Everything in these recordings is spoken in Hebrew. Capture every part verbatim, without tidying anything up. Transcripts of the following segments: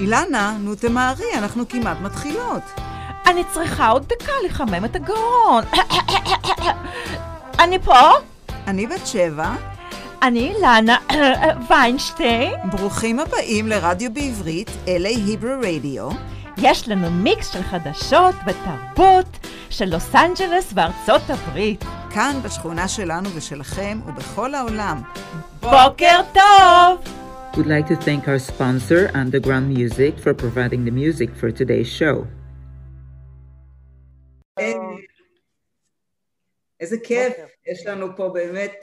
אילנה, נו תמהרי, אנחנו כמעט מתחילות. אני צריכה עוד דקה לחמם את הגרון. אני פה? אני בת שבע. אני אילנה ויינשטיין. ברוכים הבאים לרדיו בעברית, אל איי Hebrew Radio. יש לנו מיקס של חדשות ותרבות של לוס אנג'לס וארצות הברית. כאן בשכונה שלנו ושלכם ובכל העולם. בוקר טוב! We'd like to thank our sponsor, Underground Music, for providing the music for today's show. איזה כיף, יש לנו פה באמת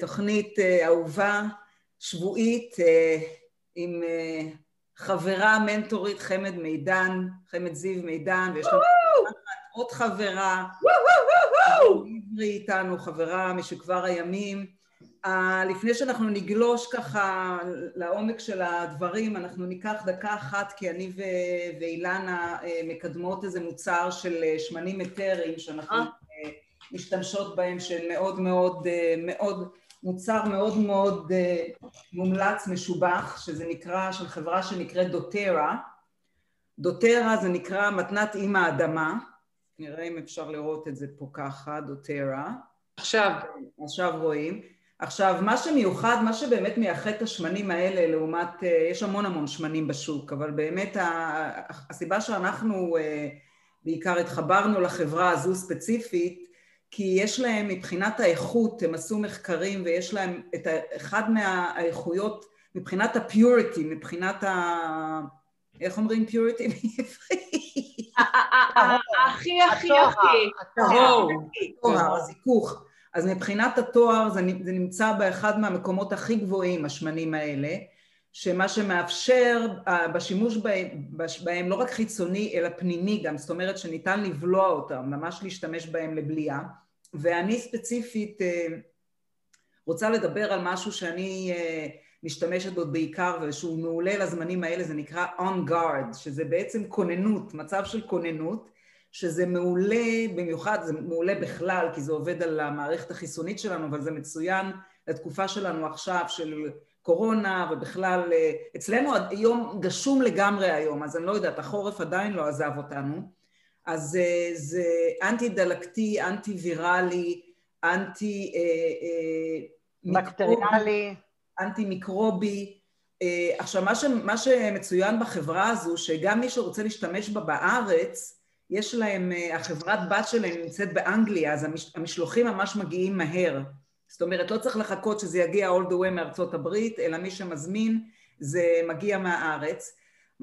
תוכנית אהובה, שבועית, עם חברה מנטורית חמד מידן, חמד זיו מידן, ויש לנו עוד חברה, עברי איתנו, חברה משכבר הימים, לפני שאנחנו נגלוש ככה לעומק של הדברים, אנחנו ניקח דקה אחת, כי אני ואילנה מקדמות איזה מוצר של שמנים מטרים שאנחנו משתמשות בהם, שהם מאוד מאוד, מאוד, מוצר מאוד מאוד מומלץ, משובח, שזה נקרא, של חברה שנקראת doTERRA. doTERRA זה נקרא מתנת עם האדמה, נראה אם אפשר לראות את זה פה ככה, doTERRA. עכשיו, עכשיו רואים. עכשיו, מה שמיוחד, מה שבאמת מייחד את השמנים האלה, לעומת, יש המון המון שמנים בשוק, אבל באמת הסיבה שאנחנו בעיקר התחברנו לחברה הזו ספציפית, כי יש להם מבחינת האיכות, הם עשו מחקרים ויש להם את אחד מהאיכויות, מבחינת הפיוריטי, מבחינת ה... איך אומרים פיוריטי בעברית? הכי הכי הכי. הטהור, הטהור, הזיכוך. אז מבחינת התואר זה נמצא באחד מהמקומות הכי גבוהים, השמנים האלה, שמה שמאפשר בשימוש בהם לא רק חיצוני אלא פנימי גם, זאת אומרת שניתן לבלוע אותם, ממש להשתמש בהם לבליעה. ואני ספציפית רוצה לדבר על משהו שאני משתמשת בו בעיקר ושהוא מעולה לזמנים האלה, זה נקרא on guard, שזה בעצם כוננות, מצב של כוננות, שזה מעולה במיוחד, זה מעולה בכלל, כי זה עובד על המערכת החיסונית שלנו, אבל זה מצוין לתקופה שלנו עכשיו, של קורונה, ובכלל, אצלנו היום גשום לגמרי היום, אז אני לא יודעת, החורף עדיין לא עזב אותנו, אז זה אנטי-דלקתי, אנטי-ויראלי, אנטי-בקטריאלי, אנטי-מיקרובי, עכשיו, מה שמצוין בחברה הזו, שגם מי שרוצה להשתמש בה בארץ, יש להם, החברת בת שלהם נמצאת באנגליה, אז המשלוחים ממש מגיעים מהר. זאת אומרת, לא צריך לחכות שזה יגיע all the way מארצות הברית, אלא מי שמזמין, זה מגיע מהארץ.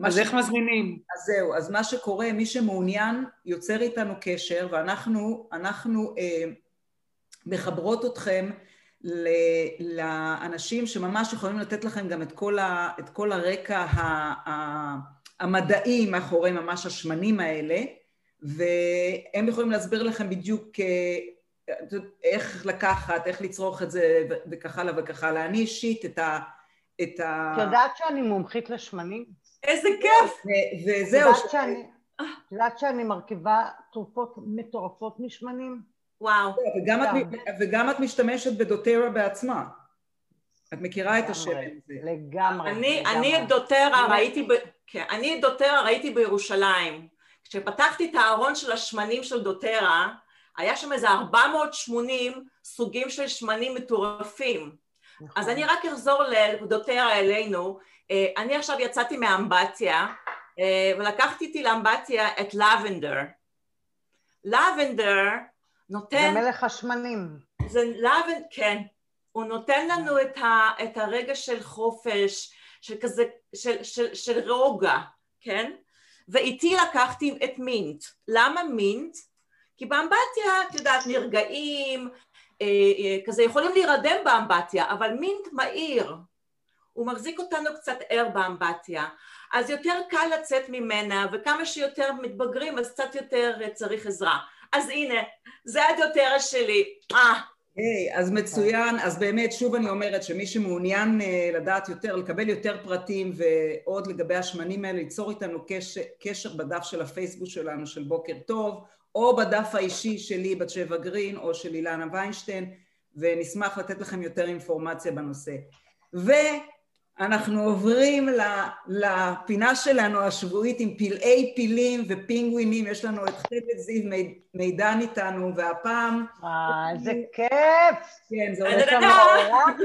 אז איך מזמינים? אז זהו, אז מה שקורה, מי שמעוניין יוצר איתנו קשר, ואנחנו אנחנו, אה, מחברות אתכם ל, לאנשים שממש יכולים לתת לכם גם את כל, ה, את כל הרקע ה, ה, המדעי מאחורי ממש השמנים האלה, והם יכולים להסביר לכם בדיוק איך לקחת, איך לצרוך את זה וכך הלאה וכך הלאה. אני אישית את ה... את ה... את יודעת שאני מומחית לשמנים? איזה כיף! וזהו... את יודעת שאני מרכיבה תרופות מטורפות משמנים? וואו. וגם את משתמשת בדוטרה בעצמה. את מכירה את השם הזה. לגמרי. אני את דוטרה ראיתי... כן, אני את דוטרה ראיתי בירושלים. כשפתחתי את הארון של השמנים של doTERRA, היה שם איזה ארבע מאות ושמונים סוגים של שמנים מטורפים. אז אני רק אחזור לדוטרה אלינו, אני עכשיו יצאתי מהאמבטיה, ולקחתי איתי לאמבטיה את לבנדר. לבנדר נותן... זה מלך השמנים. זה לבנ... כן. הוא נותן לנו את, ה... את הרגע של חופש, של כזה, של, של, של רוגע, כן? ואיתי לקחתי את מינט. למה מינט? כי באמבטיה, את יודעת, נרגעים, אה, אה, כזה יכולים להירדם באמבטיה, אבל מינט מהיר. הוא מחזיק אותנו קצת ער באמבטיה. אז יותר קל לצאת ממנה, וכמה שיותר מתבגרים, אז קצת יותר צריך עזרה. אז הנה, זה הדוטרה שלי. אה. היי, אז מצוין, אז באמת שוב אני אומרת שמי שמעוניין לדעת יותר, לקבל יותר פרטים ועוד לגבי השמנים האלה, ליצור איתנו קשר בדף של הפייסבוק שלנו של בוקר טוב, או בדף האישי שלי בת שבע גרין או של אילנה ויינשטיין, ונשמח לתת לכם יותר אינפורמציה בנושא. ו... אנחנו עוברים לפינה שלנו השבועית עם פלאי פילים ופינגווינים, יש לנו את חמד זיו מידן איתנו, והפעם... אה, איזה כיף! כן, זה עולה שם אורחת,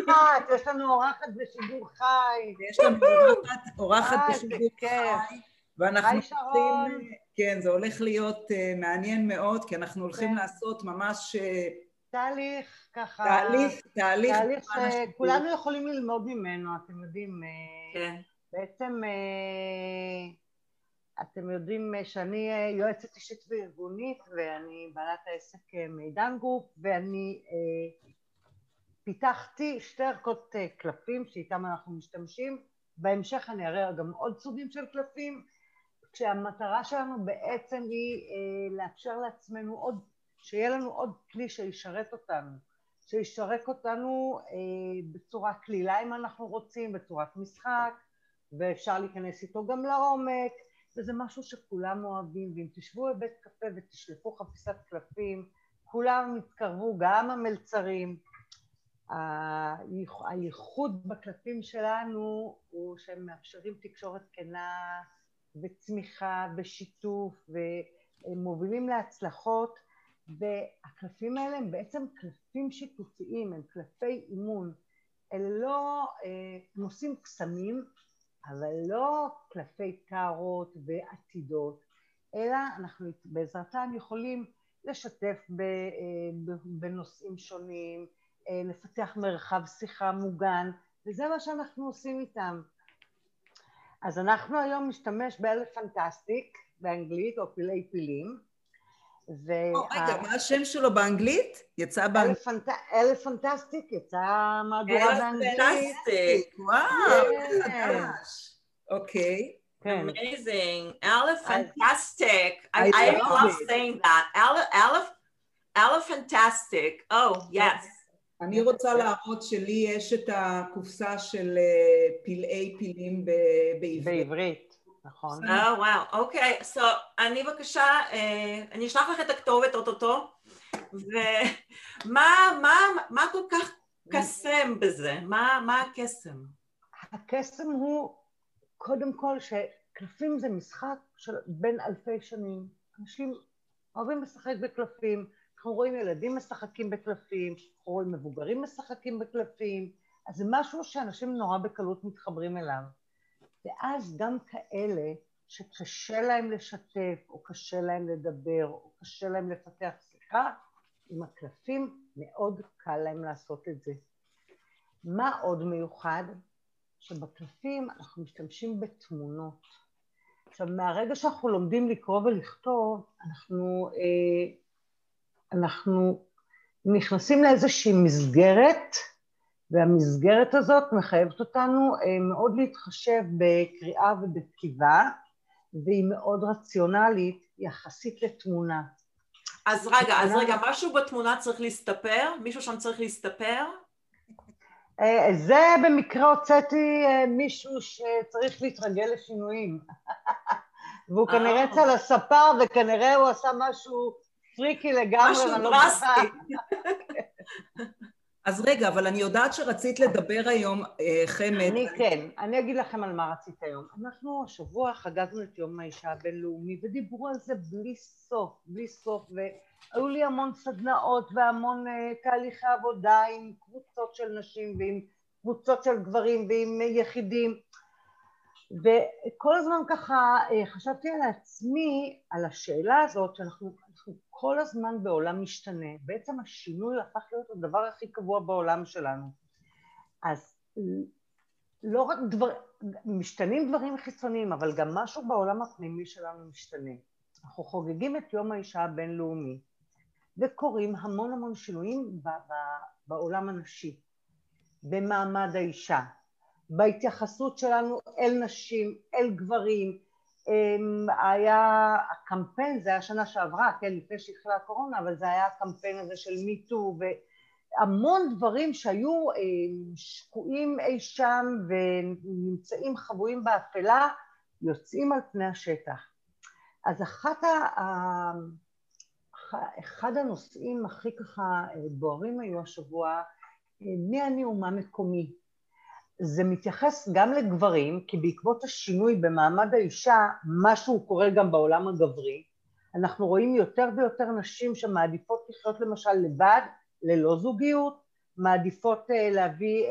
יש לנו אורחת בשידור חי. יש לנו אורחת בשידור חי, ואנחנו... כן, זה הולך להיות מעניין מאוד, כי אנחנו הולכים לעשות ממש... תהליך ככה, תהליך, תהליך, תהליך שכולנו יכולים ללמוד ממנו, אתם יודעים, כן. בעצם אתם יודעים שאני יועצת אישית וארגונית, ואני בעלת העסק מידן גרופ, ואני פיתחתי שתי ערכות קלפים שאיתם אנחנו משתמשים, בהמשך אני אראה גם עוד סוגים של קלפים, כשהמטרה שלנו בעצם היא לאפשר לעצמנו עוד שיהיה לנו עוד כלי שישרת אותנו, שישרק אותנו אה, בצורה כלילה אם אנחנו רוצים, בצורת משחק, ואפשר להיכנס איתו גם לעומק, וזה משהו שכולם אוהבים, ואם תשבו בבית קפה ותשלפו חפיסת קלפים, כולם יתקרבו, גם המלצרים. הייחוד בקלפים שלנו הוא שהם מאפשרים תקשורת כנה, וצמיחה, ושיתוף, ומובילים להצלחות, והקלפים האלה הם בעצם קלפים שיתופיים, הם קלפי אימון. אלה לא נושאים קסמים, אבל לא קלפי טארות ועתידות, אלא אנחנו בעזרתם יכולים לשתף בנושאים שונים, לפתח מרחב שיחה מוגן, וזה מה שאנחנו עושים איתם. אז אנחנו היום נשתמש באלפנטסטיק באנגלית, או פילי פילים, רגע, מה השם שלו באנגלית? יצא באנגלית? אלפנטסטיק, יצא מהדורה באנגלית. אלפנטסטיק, וואו. אוקיי. Amazing. Elephantastic. I love saying that. Elephantastic. Oh, yes. אני רוצה להראות שלי יש את הקופסה של פלאי פילים בעברית. נכון. אה, וואו, אוקיי, אז אני בבקשה, אני אשלח לך את הכתובת אוטוטו, ומה כל כך קסם בזה? מה הקסם? הקסם הוא, קודם כל, שקלפים זה משחק של בין אלפי שנים. אנשים אוהבים לשחק בקלפים, אנחנו רואים ילדים משחקים בקלפים, אנחנו רואים מבוגרים משחקים בקלפים, אז זה משהו שאנשים נורא בקלות מתחברים אליו. ואז גם כאלה שקשה להם לשתף, או קשה להם לדבר, או קשה להם לפתח שיחה, עם הקלפים מאוד קל להם לעשות את זה. מה עוד מיוחד? שבקלפים אנחנו משתמשים בתמונות. עכשיו, מהרגע שאנחנו לומדים לקרוא ולכתוב, אנחנו, אנחנו נכנסים לאיזושהי מסגרת, והמסגרת הזאת מחייבת אותנו מאוד להתחשב בקריאה ובכתיבה, והיא מאוד רציונלית יחסית לתמונה. אז רגע, אז רגע, משהו בתמונה צריך להסתפר? מישהו שם צריך להסתפר? זה במקרה הוצאתי מישהו שצריך להתרגל לשינויים. והוא כנראה יצא לספר, וכנראה הוא עשה משהו פריקי לגמרי. משהו דרסטי. אז רגע, אבל אני יודעת שרצית לדבר היום, חמד. אני כן, אני אגיד לכם על מה רצית היום. אנחנו השבוע חגגנו את יום האישה הבינלאומי, ודיברו על זה בלי סוף, בלי סוף, והיו לי המון סדנאות והמון תהליכי עבודה עם קבוצות של נשים, ועם קבוצות של גברים, ועם יחידים. וכל הזמן ככה חשבתי על עצמי, על השאלה הזאת, שאנחנו כל הזמן בעולם משתנה. בעצם השינוי הפך להיות הדבר הכי קבוע בעולם שלנו. אז לא רק דבר, משתנים דברים חיצוניים, אבל גם משהו בעולם הפנימי שלנו משתנה. אנחנו חוגגים את יום האישה הבינלאומי, וקוראים המון המון שינויים בעולם הנשי, במעמד האישה, בהתייחסות שלנו אל נשים, אל גברים. היה הקמפיין, זה היה שנה שעברה, כן, לפני שהחלה הקורונה, אבל זה היה הקמפיין הזה של מיטו, והמון דברים שהיו שקועים אי שם ונמצאים חבויים באפלה, יוצאים על פני השטח. אז אחת ה... אחד הנושאים הכי ככה בוערים היו השבוע, מי אני ומה מקומי. זה מתייחס גם לגברים, כי בעקבות השינוי במעמד האישה, משהו קורה גם בעולם הגברי, אנחנו רואים יותר ויותר נשים שמעדיפות לחיות למשל לבד, ללא זוגיות, מעדיפות להביא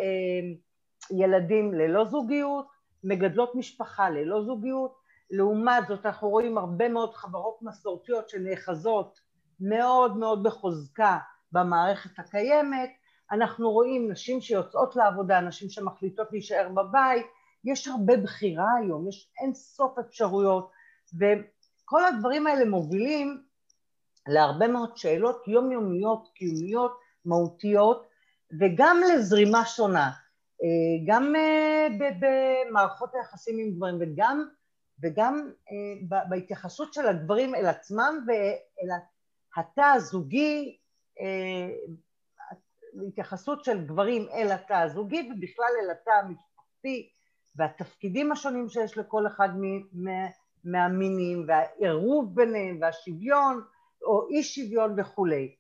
ילדים ללא זוגיות, מגדלות משפחה ללא זוגיות. לעומת זאת אנחנו רואים הרבה מאוד חברות מסורתיות שנאחזות מאוד מאוד בחוזקה במערכת הקיימת, אנחנו רואים נשים שיוצאות לעבודה, נשים שמחליטות להישאר בבית, יש הרבה בחירה היום, יש אין סוף אפשרויות, וכל הדברים האלה מובילים להרבה מאוד שאלות יומיומיות, קיומיות, מהותיות, וגם לזרימה שונה, גם במערכות היחסים עם גברים, וגם, וגם בהתייחסות של הגברים אל עצמם, ואל התא הזוגי, התייחסות של גברים אל התא הזוגי, ובכלל אל התא המשפחתי, והתפקידים השונים שיש לכל אחד מהמינים, והעירוב ביניהם, והשוויון, או אי שוויון וכולי.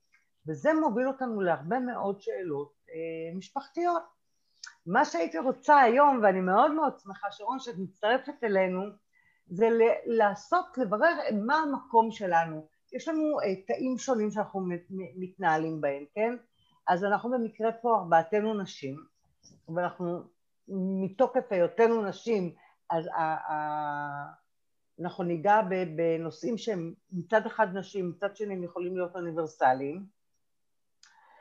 וזה מוביל אותנו להרבה מאוד שאלות אה, משפחתיות. מה שהייתי רוצה היום, ואני מאוד מאוד שמחה, שרון, שאת מצטרפת אלינו, זה ל- לעשות, לברר מה המקום שלנו. יש לנו אה, תאים שונים שאנחנו מתנהלים בהם, כן? אז אנחנו במקרה פה ארבעתנו נשים, ואנחנו מתוקף היותנו נשים, אז ה- ה- אנחנו ניגע בנושאים שהם מצד אחד נשים, מצד שני הם יכולים להיות אוניברסליים,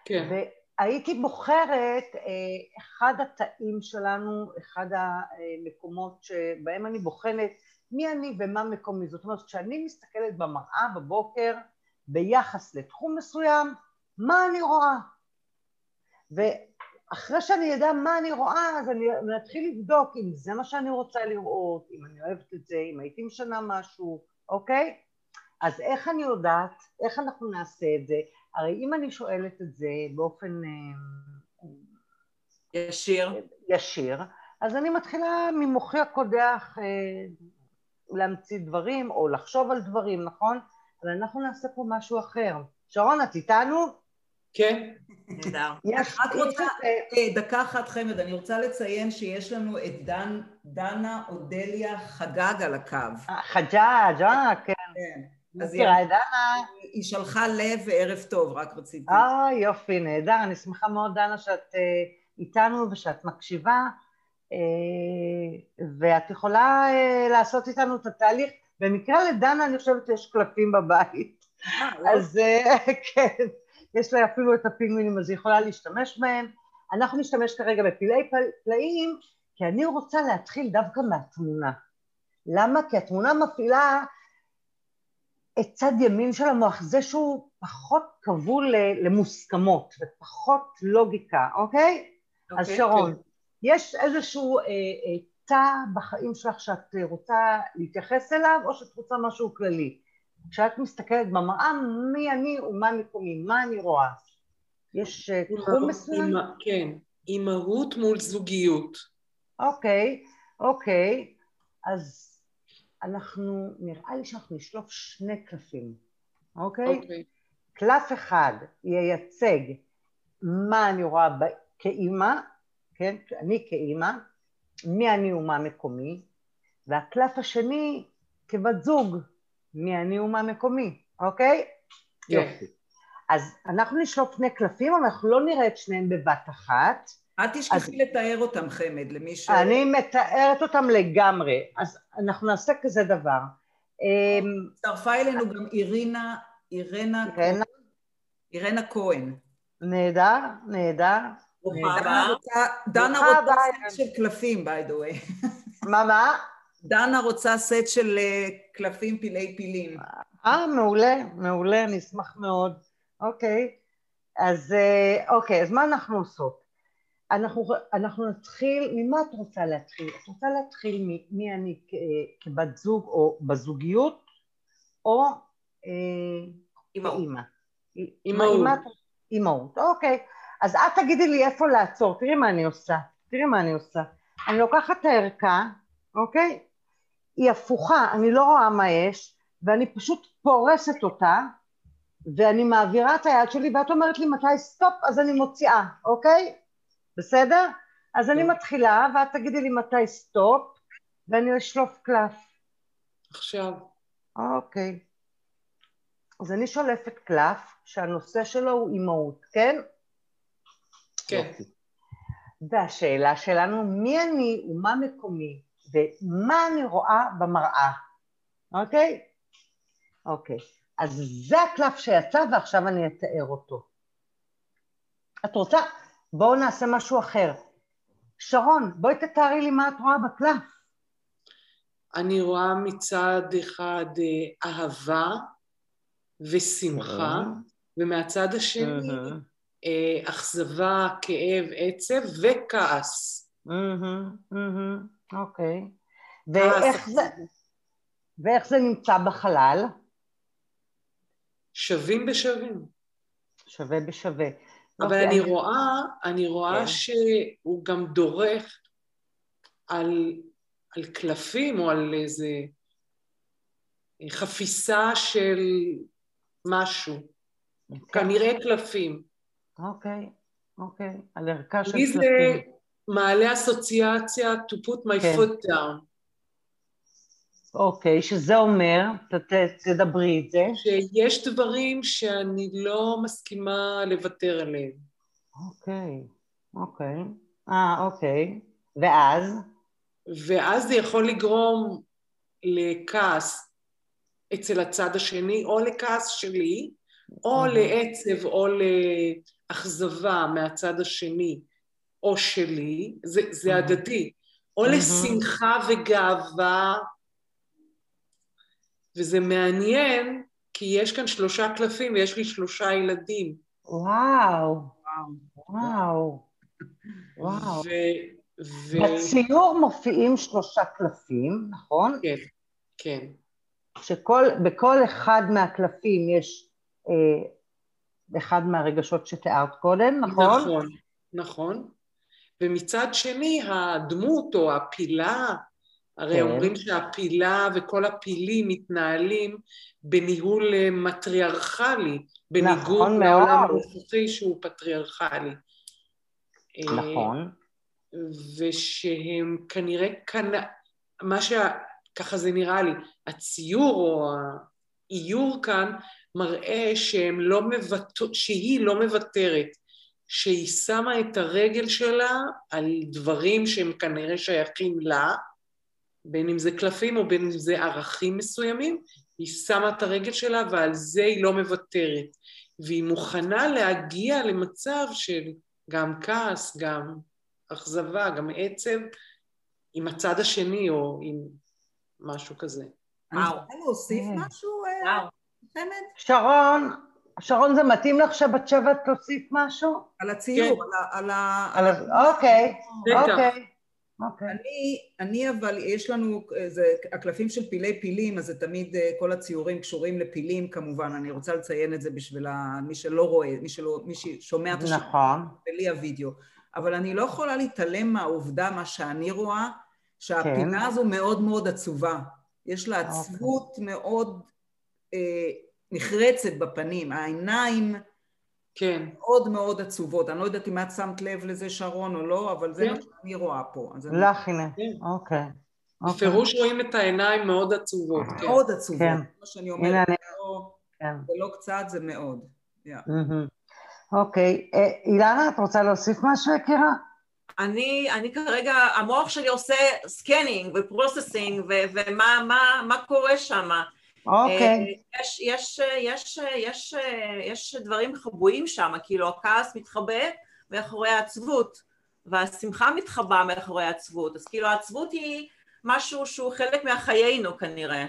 כן. והייתי בוחרת אחד התאים שלנו, אחד המקומות שבהם אני בוחנת מי אני ומה מקומי. זאת אומרת, כשאני מסתכלת במראה בבוקר ביחס לתחום מסוים, מה אני רואה? ואחרי שאני אדע מה אני רואה, אז אני מתחיל לבדוק אם זה מה שאני רוצה לראות, אם אני אוהבת את זה, אם הייתי משנה משהו, אוקיי? אז איך אני יודעת, איך אנחנו נעשה את זה? הרי אם אני שואלת את זה באופן ישיר, ישיר אז אני מתחילה ממוחי הקודח להמציא דברים או לחשוב על דברים, נכון? אבל אנחנו נעשה פה משהו אחר. שרון, את איתנו? כן. נהדר. את רוצה, דקה אחת חמד, אני רוצה לציין שיש לנו את דנה אודליה חגג על הקו. חגג, כן. כן. אז היא שלחה לב וערב טוב, רק רציתי. אה, יופי, נהדר, אני שמחה מאוד דנה שאת איתנו ושאת מקשיבה, ואת יכולה לעשות איתנו את התהליך, במקרה לדנה אני חושבת שיש קלפים בבית, אז כן, יש לה אפילו את הפינגווינים, אז היא יכולה להשתמש בהם. אנחנו נשתמש כרגע בפלאי פלאים, כי אני רוצה להתחיל דווקא מהתמונה. למה? כי התמונה מפעילה את צד ימין של המוח, זה שהוא פחות כבול למוסכמות, ופחות לוגיקה, אוקיי? אוקיי, אז שרון, אוקיי. יש איזשהו אה, אה, תא בחיים שלך שאת רוצה להתייחס אליו, או שאת רוצה משהו כללי? כשאת מסתכלת במראה, מי אני ומה מקומי, מה אני רואה? יש אה, תחום מסוים? כן, אימהות מול זוגיות. אוקיי, אוקיי, אז... אנחנו, נראה לי שאנחנו נשלוף שני קלפים, אוקיי? אוקיי. קלף אחד ייצג מה אני רואה ב... כאימא, כן? אני כאימא, מי אני ומה מקומי, והקלף השני כבת זוג, מי אני ומה מקומי, אוקיי? כן. יופי. אז אנחנו נשלוף שני קלפים, אבל אנחנו לא נראה את שניהם בבת אחת, את תשכחי לתאר אותם, חמד, למי ש... אני מתארת אותם לגמרי, אז אנחנו נעשה כזה דבר. הצטרפה אלינו גם אירינה, אירנה... אירנה כהן. נהדר, נהדר. דנה רוצה סט של קלפים, by the way. מה, מה? דנה רוצה סט של קלפים פילי פילים. אה, מעולה, מעולה, אני אשמח מאוד. אוקיי, אז אוקיי, אז מה אנחנו עושות? אנחנו, אנחנו נתחיל, ממה את רוצה להתחיל? את רוצה להתחיל מ, מי אני כ, כבת זוג או בזוגיות, או אימא. אימא. אימאות, אוקיי. אז את תגידי לי איפה לעצור, תראי מה אני עושה, תראי מה אני עושה. אני לוקחת את הערכה, אוקיי? היא הפוכה, אני לא רואה מה יש, ואני פשוט פורסת אותה, ואני מעבירה את היד שלי, ואת אומרת לי מתי סטופ, אז אני מוציאה, אוקיי? בסדר? אז אני מתחילה, ואת תגידי לי מתי סטופ, ואני אשלוף קלף. עכשיו. אוקיי. אז אני שולפת קלף, שהנושא שלו הוא אימהות, כן? כן. והשאלה שלנו, מי אני ומה מקומי, ומה אני רואה במראה, אוקיי? אוקיי. אז זה הקלף שיצא, ועכשיו אני אתאר אותו. את רוצה? בואו נעשה משהו אחר. שרון, בואי תתארי לי מה את רואה בקלף. אני רואה מצד אחד אהבה ושמחה, ומהצד השני אכזבה, כאב, עצב וכעס. אוקיי. ואיך זה נמצא בחלל? שווים בשווים. שווה בשווה. אבל אני רואה, אני רואה שהוא גם דורך על, על קלפים או על איזה חפיסה של משהו. כנראה קלפים. אוקיי, אוקיי. על ערכה של קלפים. זה מעלה אסוציאציה to put my foot down. אוקיי, שזה אומר, תדברי את זה. שיש דברים שאני לא מסכימה לוותר עליהם. אוקיי, אוקיי. אה, אוקיי. ואז? ואז זה יכול לגרום לכעס אצל הצד השני, או לכעס שלי, או לעצב, או לאכזבה מהצד השני, או שלי, זה הדדי. או לשמחה וגאווה, וזה מעניין, כי יש כאן שלושה קלפים, ויש לי שלושה ילדים. וואו, וואו, וואו. בציור מופיעים שלושה קלפים, נכון? כן, כן. שבכל אחד מהקלפים יש אחד מהרגשות שתיארת קודם, נכון? נכון, נכון. ומצד שני, הדמות או הפילה, הרי אומרים שהפילה וכל הפילים מתנהלים בניהול מטריארכלי, בניגוד לעולם הרוחי שהוא פטריארכלי. נכון. ושהם כנראה, מה שככה זה נראה לי, הציור או האיור כאן מראה שהיא לא מבטרת, שהיא שמה את הרגל שלה על דברים שהם כנראה שייכים לה, בין אם זה קלפים או בין אם זה ערכים מסוימים, היא שמה את הרגל שלה ועל זה היא לא מוותרת. והיא מוכנה להגיע למצב של גם כעס, גם אכזבה, גם עצב, עם הצד השני או עם משהו כזה. אני רוצה להוסיף משהו? שרון, שרון זה מתאים לך שבת שבע תוסיף משהו? על הציור, על ה... אוקיי, אוקיי. אני, אני אבל יש לנו, זה הקלפים של פילי פילים, אז זה תמיד כל הציורים קשורים לפילים כמובן, אני רוצה לציין את זה בשביל מי שלא רואה, מי שלא, מי ששומע את השאלה, בלי הווידאו, אבל אני לא יכולה להתעלם מהעובדה, מה שאני רואה, שהפינה הזו מאוד מאוד עצובה, יש לה עצבות מאוד אה, נחרצת בפנים, העיניים, כן. מאוד מאוד עצובות. אני לא יודעת אם את שמת לב לזה שרון או לא, אבל זה מה שאני רואה פה. לך הנה, אוקיי. בפירוש רואים את העיניים מאוד עצובות. מאוד עצובות. כמו שאני אומרת, זה לא קצת, זה מאוד. אוקיי. אילנה, את רוצה להוסיף משהו, יקירה? אני כרגע, המוח שלי עושה סקנינג ופרוססינג, ומה קורה שם? אוקיי. יש יש יש יש יש דברים חבויים שם, כאילו הכעס מתחבא מאחורי העצבות והשמחה מתחבא מאחורי העצבות, אז כאילו העצבות היא משהו שהוא חלק מהחיינו כנראה.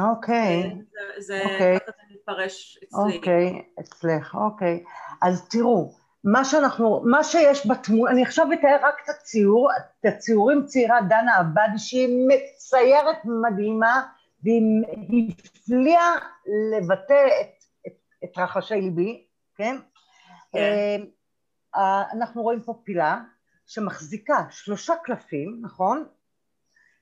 אוקיי. זה ככה זה מתפרש אצלי. אוקיי, אצלך, אוקיי. אז תראו, מה שאנחנו, מה שיש בתמונה, אני עכשיו אתאר רק את הציור, את הציורים צעירה דנה עבד שהיא מציירת מדהימה, והיא הפליאה לבטא את, את, את רחשי ליבי, כן? כן. אנחנו רואים פה פילה שמחזיקה שלושה קלפים, נכון?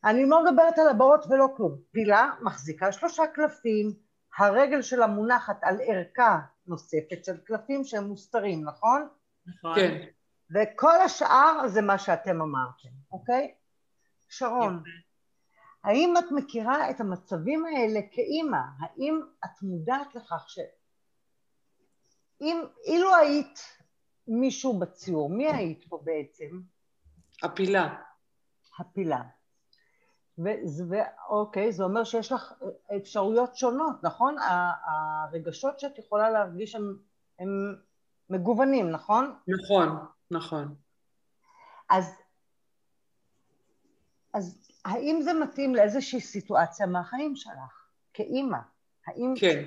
אני לא מדברת על הבאות ולא כלום. פילה מחזיקה שלושה קלפים, הרגל שלה מונחת על ערכה נוספת של קלפים שהם מוסתרים, נכון? נכון. כן. וכל השאר זה מה שאתם אמרתם, אוקיי? שרון, האם את מכירה את המצבים האלה כאימא? האם את מודעת לכך ש... אם, אילו היית מישהו בציור, מי היית פה בעצם? הפילה. הפילה. ו... אוקיי, זה אומר שיש לך אפשרויות שונות, נכון? הרגשות שאת יכולה להרגיש הם, הם מגוונים, נכון? נכון, נכון. אז... אז... האם זה מתאים לאיזושהי סיטואציה מהחיים שלך, כאימא? האם... כן,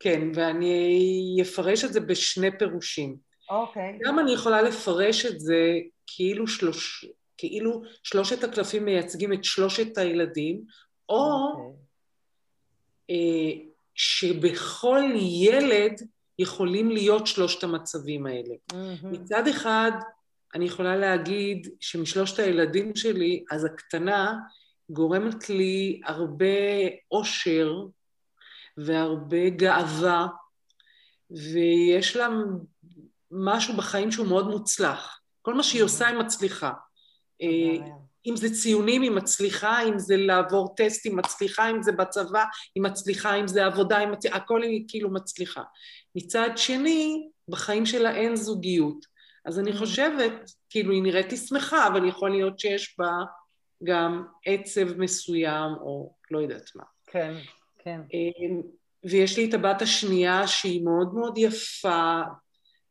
כן, ואני אפרש את זה בשני פירושים. אוקיי. גם אני יכולה לפרש את זה כאילו, שלוש, כאילו שלושת הקלפים מייצגים את שלושת הילדים, או אוקיי. אה, שבכל ילד יכולים להיות שלושת המצבים האלה. Mm-hmm. מצד אחד... אני יכולה להגיד שמשלושת הילדים שלי, אז הקטנה גורמת לי הרבה אושר והרבה גאווה, ויש לה משהו בחיים שהוא מאוד מוצלח. כל מה שהיא עושה היא מצליחה. אם זה ציונים היא מצליחה, אם זה לעבור טסט היא מצליחה, אם זה בצבא היא מצליחה, אם זה עבודה היא מצליחה, הכל היא כאילו מצליחה. מצד שני, בחיים שלה אין זוגיות. אז אני חושבת, כאילו היא נראית לי שמחה, אבל יכול להיות שיש בה גם עצב מסוים, או לא יודעת מה. כן, כן. ויש לי את הבת השנייה שהיא מאוד מאוד יפה,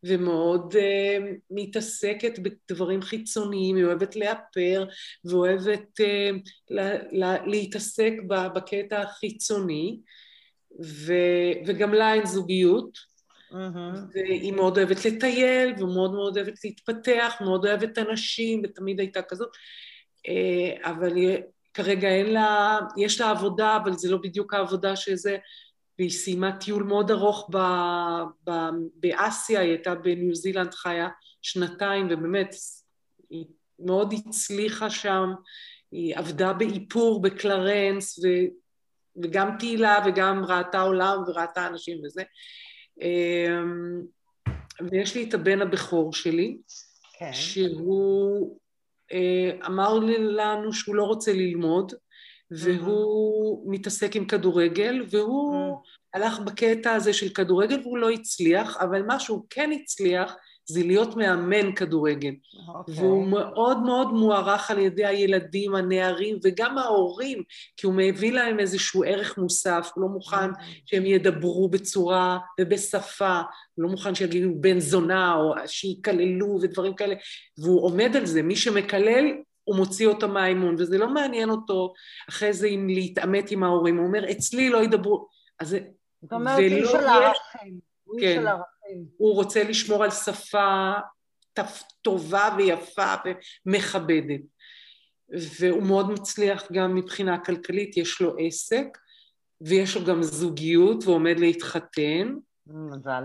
ומאוד uh, מתעסקת בדברים חיצוניים, היא אוהבת לאפר, ואוהבת uh, לה, לה, להתעסק בקטע החיצוני, ו, וגם לה אין זוגיות, והיא מאוד אוהבת לטייל, ומאוד מאוד אוהבת להתפתח, מאוד אוהבת אנשים, ותמיד הייתה כזאת, אבל כרגע אין לה, יש לה עבודה, אבל זה לא בדיוק העבודה שזה, והיא סיימה טיול מאוד ארוך באסיה, היא הייתה בניו זילנד, חיה שנתיים, ובאמת היא מאוד הצליחה שם, היא עבדה באיפור, בקלרנס, וגם טילה, וגם ראתה עולם, וראתה אנשים וזה, Um, ויש לי את הבן הבכור שלי, okay. שהוא uh, אמר לנו שהוא לא רוצה ללמוד, mm-hmm. והוא מתעסק עם כדורגל, והוא mm-hmm. הלך בקטע הזה של כדורגל, והוא לא הצליח, אבל מה שהוא כן הצליח, זה להיות מאמן כדורגל. Okay. והוא מאוד מאוד מוערך על ידי הילדים, הנערים, וגם ההורים, כי הוא מביא להם איזשהו ערך מוסף, הוא לא מוכן okay. שהם ידברו בצורה ובשפה, הוא לא מוכן שיגידו בן זונה, או שיקללו ודברים כאלה, והוא עומד על זה, מי שמקלל, הוא מוציא אותו מהאימון, וזה לא מעניין אותו, אחרי זה אם להתעמת עם ההורים, הוא אומר, אצלי לא ידברו, אז... זאת אומרת, איש של הערכים, איש של הערכים. הוא רוצה לשמור על שפה טובה ויפה ומכבדת, והוא מאוד מצליח גם מבחינה כלכלית, יש לו עסק, ויש לו גם זוגיות, ועומד להתחתן,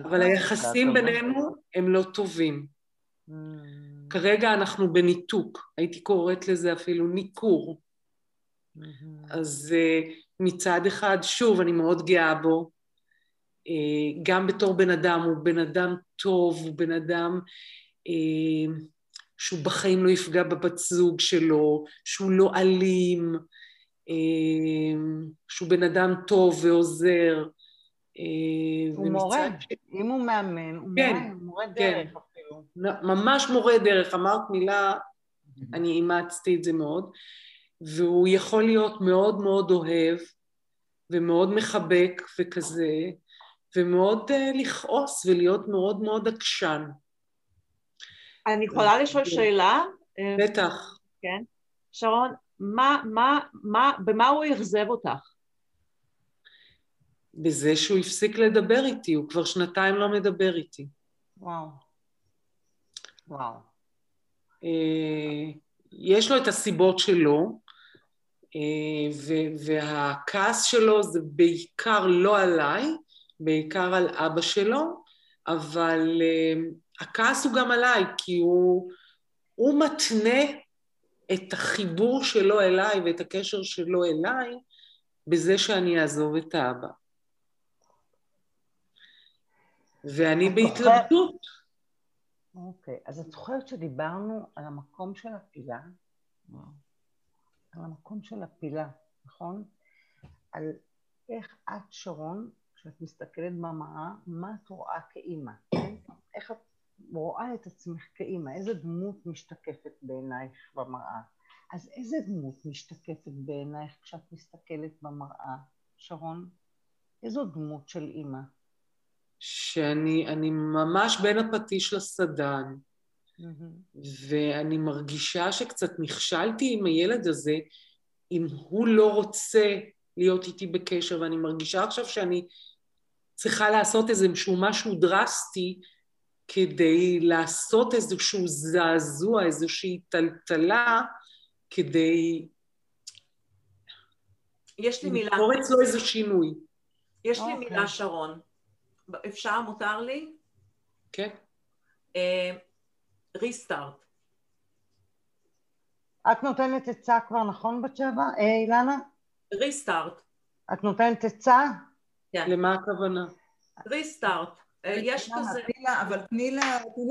אבל היחסים בינינו הם לא טובים. כרגע אנחנו בניתוק, הייתי קוראת לזה אפילו ניקור, אז מצד אחד, שוב, אני מאוד גאה בו, גם בתור בן אדם, הוא בן אדם טוב, הוא בן אדם אה, שהוא בחיים לא יפגע בבת זוג שלו, שהוא לא אלים, אה, שהוא בן אדם טוב ועוזר. אה, הוא מורה, ש... אם הוא מאמן, הוא כן, מורה, הוא מורה דרך. כן. אפילו. ממש מורה דרך, אמרת מילה, mm-hmm. אני אימצתי את זה מאוד, והוא יכול להיות מאוד מאוד אוהב, ומאוד מחבק וכזה, ומאוד uh, לכעוס ולהיות מאוד מאוד עקשן. אני יכולה לשאול שאלה? בטח. כן. שרון, מה, מה, מה, במה הוא יחזב אותך? בזה שהוא הפסיק לדבר איתי, הוא כבר שנתיים לא מדבר איתי. וואו. וואו. Uh, יש לו את הסיבות שלו, והכעס שלו זה בעיקר לא עליי, בעיקר על אבא שלו, אבל הכעס הוא גם עליי, כי הוא, הוא מתנה את החיבור שלו אליי ואת הקשר שלו אליי, בזה שאני אעזוב את האבא. ואני בהתלבטות. אוקיי, אז את זוכרת שדיברנו על המקום של הפילה, על המקום של הפילה, נכון? על איך את, שרון, כשאת מסתכלת במראה, מה את רואה כאימא? איך את רואה את עצמך כאימא? איזה דמות משתקפת בעינייך במראה? אז איזה דמות משתקפת בעינייך כשאת מסתכלת במראה, שרון? איזו דמות של אימא? שאני אני ממש בין הפטיש לסדן, ואני מרגישה שקצת נכשלתי עם הילד הזה, אם הוא לא רוצה להיות איתי בקשר, ואני מרגישה עכשיו שאני צריכה לעשות איזשהו משהו דרסטי, כדי לעשות איזשהו זעזוע, איזושהי טלטלה, כדי... יש לי מילה. קורץ לו איזה שינוי. יש לי מילה, שרון. אפשר, מותר לי? כן. ריסטארט. את נותנת עצה כבר, נכון, בת שבע? אילנה? ריסטארט. את נותנת עצה? כן. למה הכוונה? ריסטארט. יש כזה... אבל תני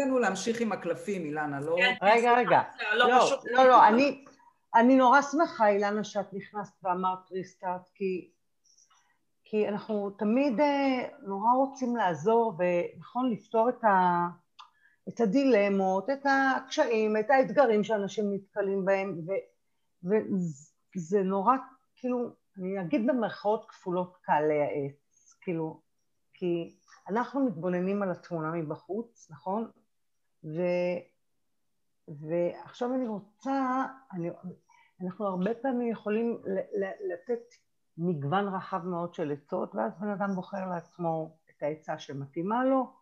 לנו להמשיך עם הקלפים, אילנה, לא... רגע, רגע. לא, לא, לא, אני... אני נורא שמחה, אילנה, שאת נכנסת ואמרת ריסטארט, כי... כי אנחנו תמיד נורא רוצים לעזור ונכון לפתור את, ה, את הדילמות, את הקשיים, את האתגרים שאנשים נתקלים בהם, ו, וזה נורא, כאילו, אני אגיד במרכאות כפולות קל לייעץ, כאילו, כי אנחנו מתבוננים על התמונה מבחוץ, נכון? ו, ועכשיו אני רוצה, אני, אנחנו הרבה פעמים יכולים לתת מגוון רחב מאוד של עצות, ואז בן אדם בוחר לעצמו את העצה שמתאימה לו,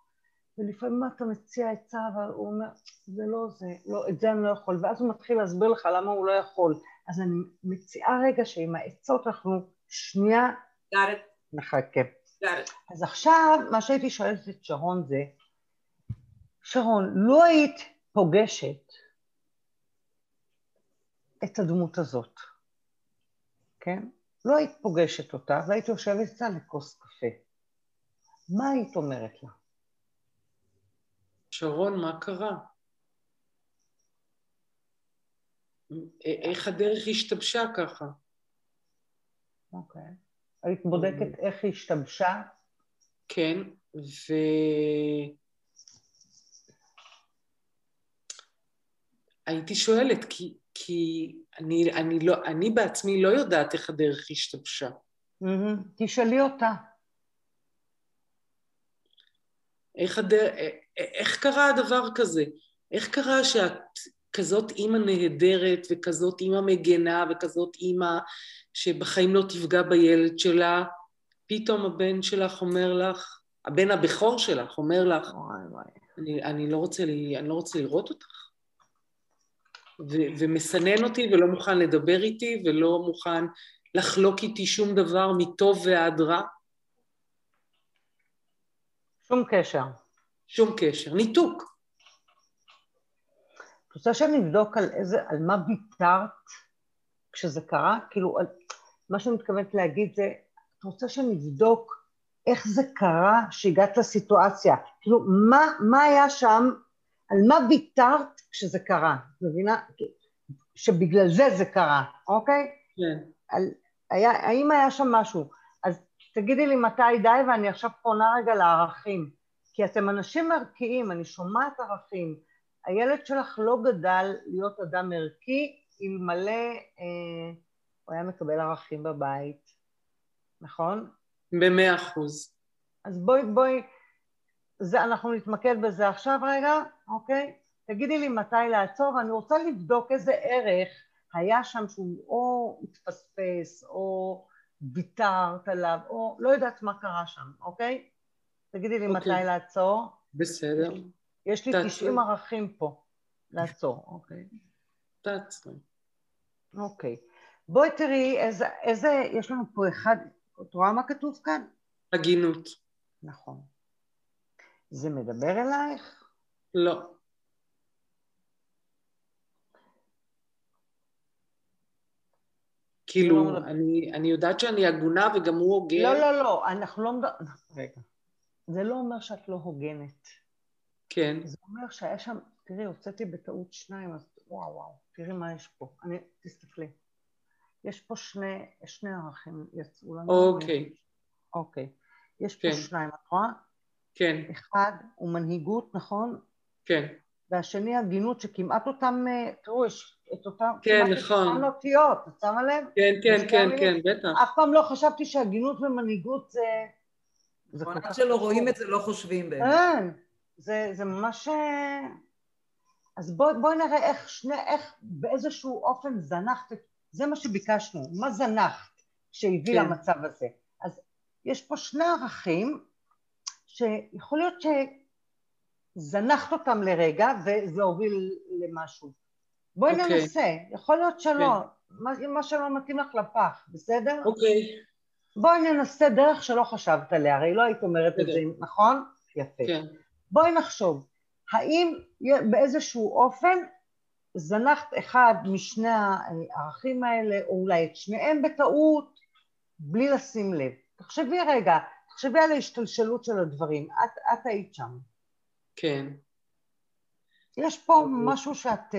ולפעמים אתה מציע עצה, אבל הוא אומר, זה לא זה, לא, את זה אני לא יכול, ואז הוא מתחיל להסביר לך למה הוא לא יכול. אז אני מציעה רגע שעם העצות אנחנו שנייה נחכה. אז עכשיו, מה שהייתי שואלת את שרון זה, שרון, לא היית פוגשת את הדמות הזאת, כן? לא היית פוגשת אותה, והיית יושבת איתה לכוס קפה. מה היית אומרת לה? שרון, מה קרה? איך הדרך השתבשה ככה? אוקיי. היית בודקת איך היא השתבשה? כן, ו... הייתי שואלת, כי... כי אני, אני, לא, אני בעצמי לא יודעת איך הדרך השתבשה. Mm-hmm. תשאלי אותה. איך, הדר... איך קרה הדבר כזה? איך קרה שאת כזאת אימא נהדרת, וכזאת אימא מגנה, וכזאת אימא שבחיים לא תפגע בילד שלה, פתאום הבן שלך אומר לך, הבן הבכור שלך אומר לך, oh, אני, אני, לא רוצה לי, אני לא רוצה לראות אותך. ו- ומסנן אותי ולא מוכן לדבר איתי ולא מוכן לחלוק איתי שום דבר מטוב ועד רע. שום קשר. שום קשר, ניתוק. את רוצה שנבדוק על איזה, על מה ביטרת כשזה קרה? כאילו, על, מה שאני מתכוונת להגיד זה, את רוצה שנבדוק איך זה קרה שהגעת לסיטואציה. כאילו, מה, מה היה שם? על מה ויתרת כשזה קרה? מבינה? שבגלל זה זה קרה, אוקיי? כן. על, היה, האם היה שם משהו? אז תגידי לי מתי די, ואני עכשיו פונה רגע לערכים. כי אתם אנשים ערכיים, אני שומעת ערכים. הילד שלך לא גדל להיות אדם ערכי, אלמלא, אה, הוא היה מקבל ערכים בבית, נכון? במאה אחוז. אז בואי, בואי, זה, אנחנו נתמקד בזה עכשיו רגע, אוקיי? תגידי לי מתי לעצור, ואני רוצה לבדוק איזה ערך היה שם שהוא או התפספס, או ביטרת עליו, או לא יודעת מה קרה שם, אוקיי? תגידי לי אוקיי. מתי לעצור. בסדר. יש לי תעצור. תשעים ערכים פה לעצור, אוקיי? תעצור. אוקיי. בואי תראי איזה, איזה, יש לנו פה אחד, את רואה מה כתוב כאן? הגינות. נכון. זה מדבר אלייך? לא. כאילו, אני, אני יודעת שאני הגונה וגם הוא הוגן. לא, לא, לא, אנחנו לא... רגע. זה לא אומר שאת לא הוגנת. כן. זה אומר שהיה שם, תראי, הוצאתי בטעות שניים, אז וואו וואו, תראי מה יש פה. אני, תסתכלי. יש פה שני, שני ערכים יצאו לנו. אוקיי. אוקיי. יש פה כן. שניים, נכון? כן. אחד הוא מנהיגות, נכון? כן. והשני הגינות שכמעט אותם, תראו, יש את אותם, כן, כמעט נכון. אותם אותיות, את שמה לב? כן, כן, כן, לי, כן, בטח. אף פעם לא חשבתי שהגינות ומנהיגות זה... זה כל כך שלא רואים את זה, לא חושבים באמת. כן, זה, זה ממש... אז בואו בוא נראה איך, שני, איך באיזשהו אופן זנחת, זה מה שביקשנו, מה זנחת שהביא כן. למצב הזה. אז יש פה שני ערכים שיכול להיות ש... זנחת אותם לרגע, וזה הוביל למשהו. בואי okay. ננסה, יכול להיות שלא, okay. מה, מה שלא מתאים לך לפח, בסדר? אוקיי. Okay. בואי ננסה דרך שלא חשבת עליה, הרי לא היית אומרת okay. את זה, נכון? יפה. Okay. בואי נחשוב, האם באיזשהו אופן זנחת אחד משני הערכים האלה, או אולי את שניהם בטעות, בלי לשים לב. תחשבי רגע, תחשבי על ההשתלשלות של הדברים, את, את היית שם. כן. יש פה משהו שאת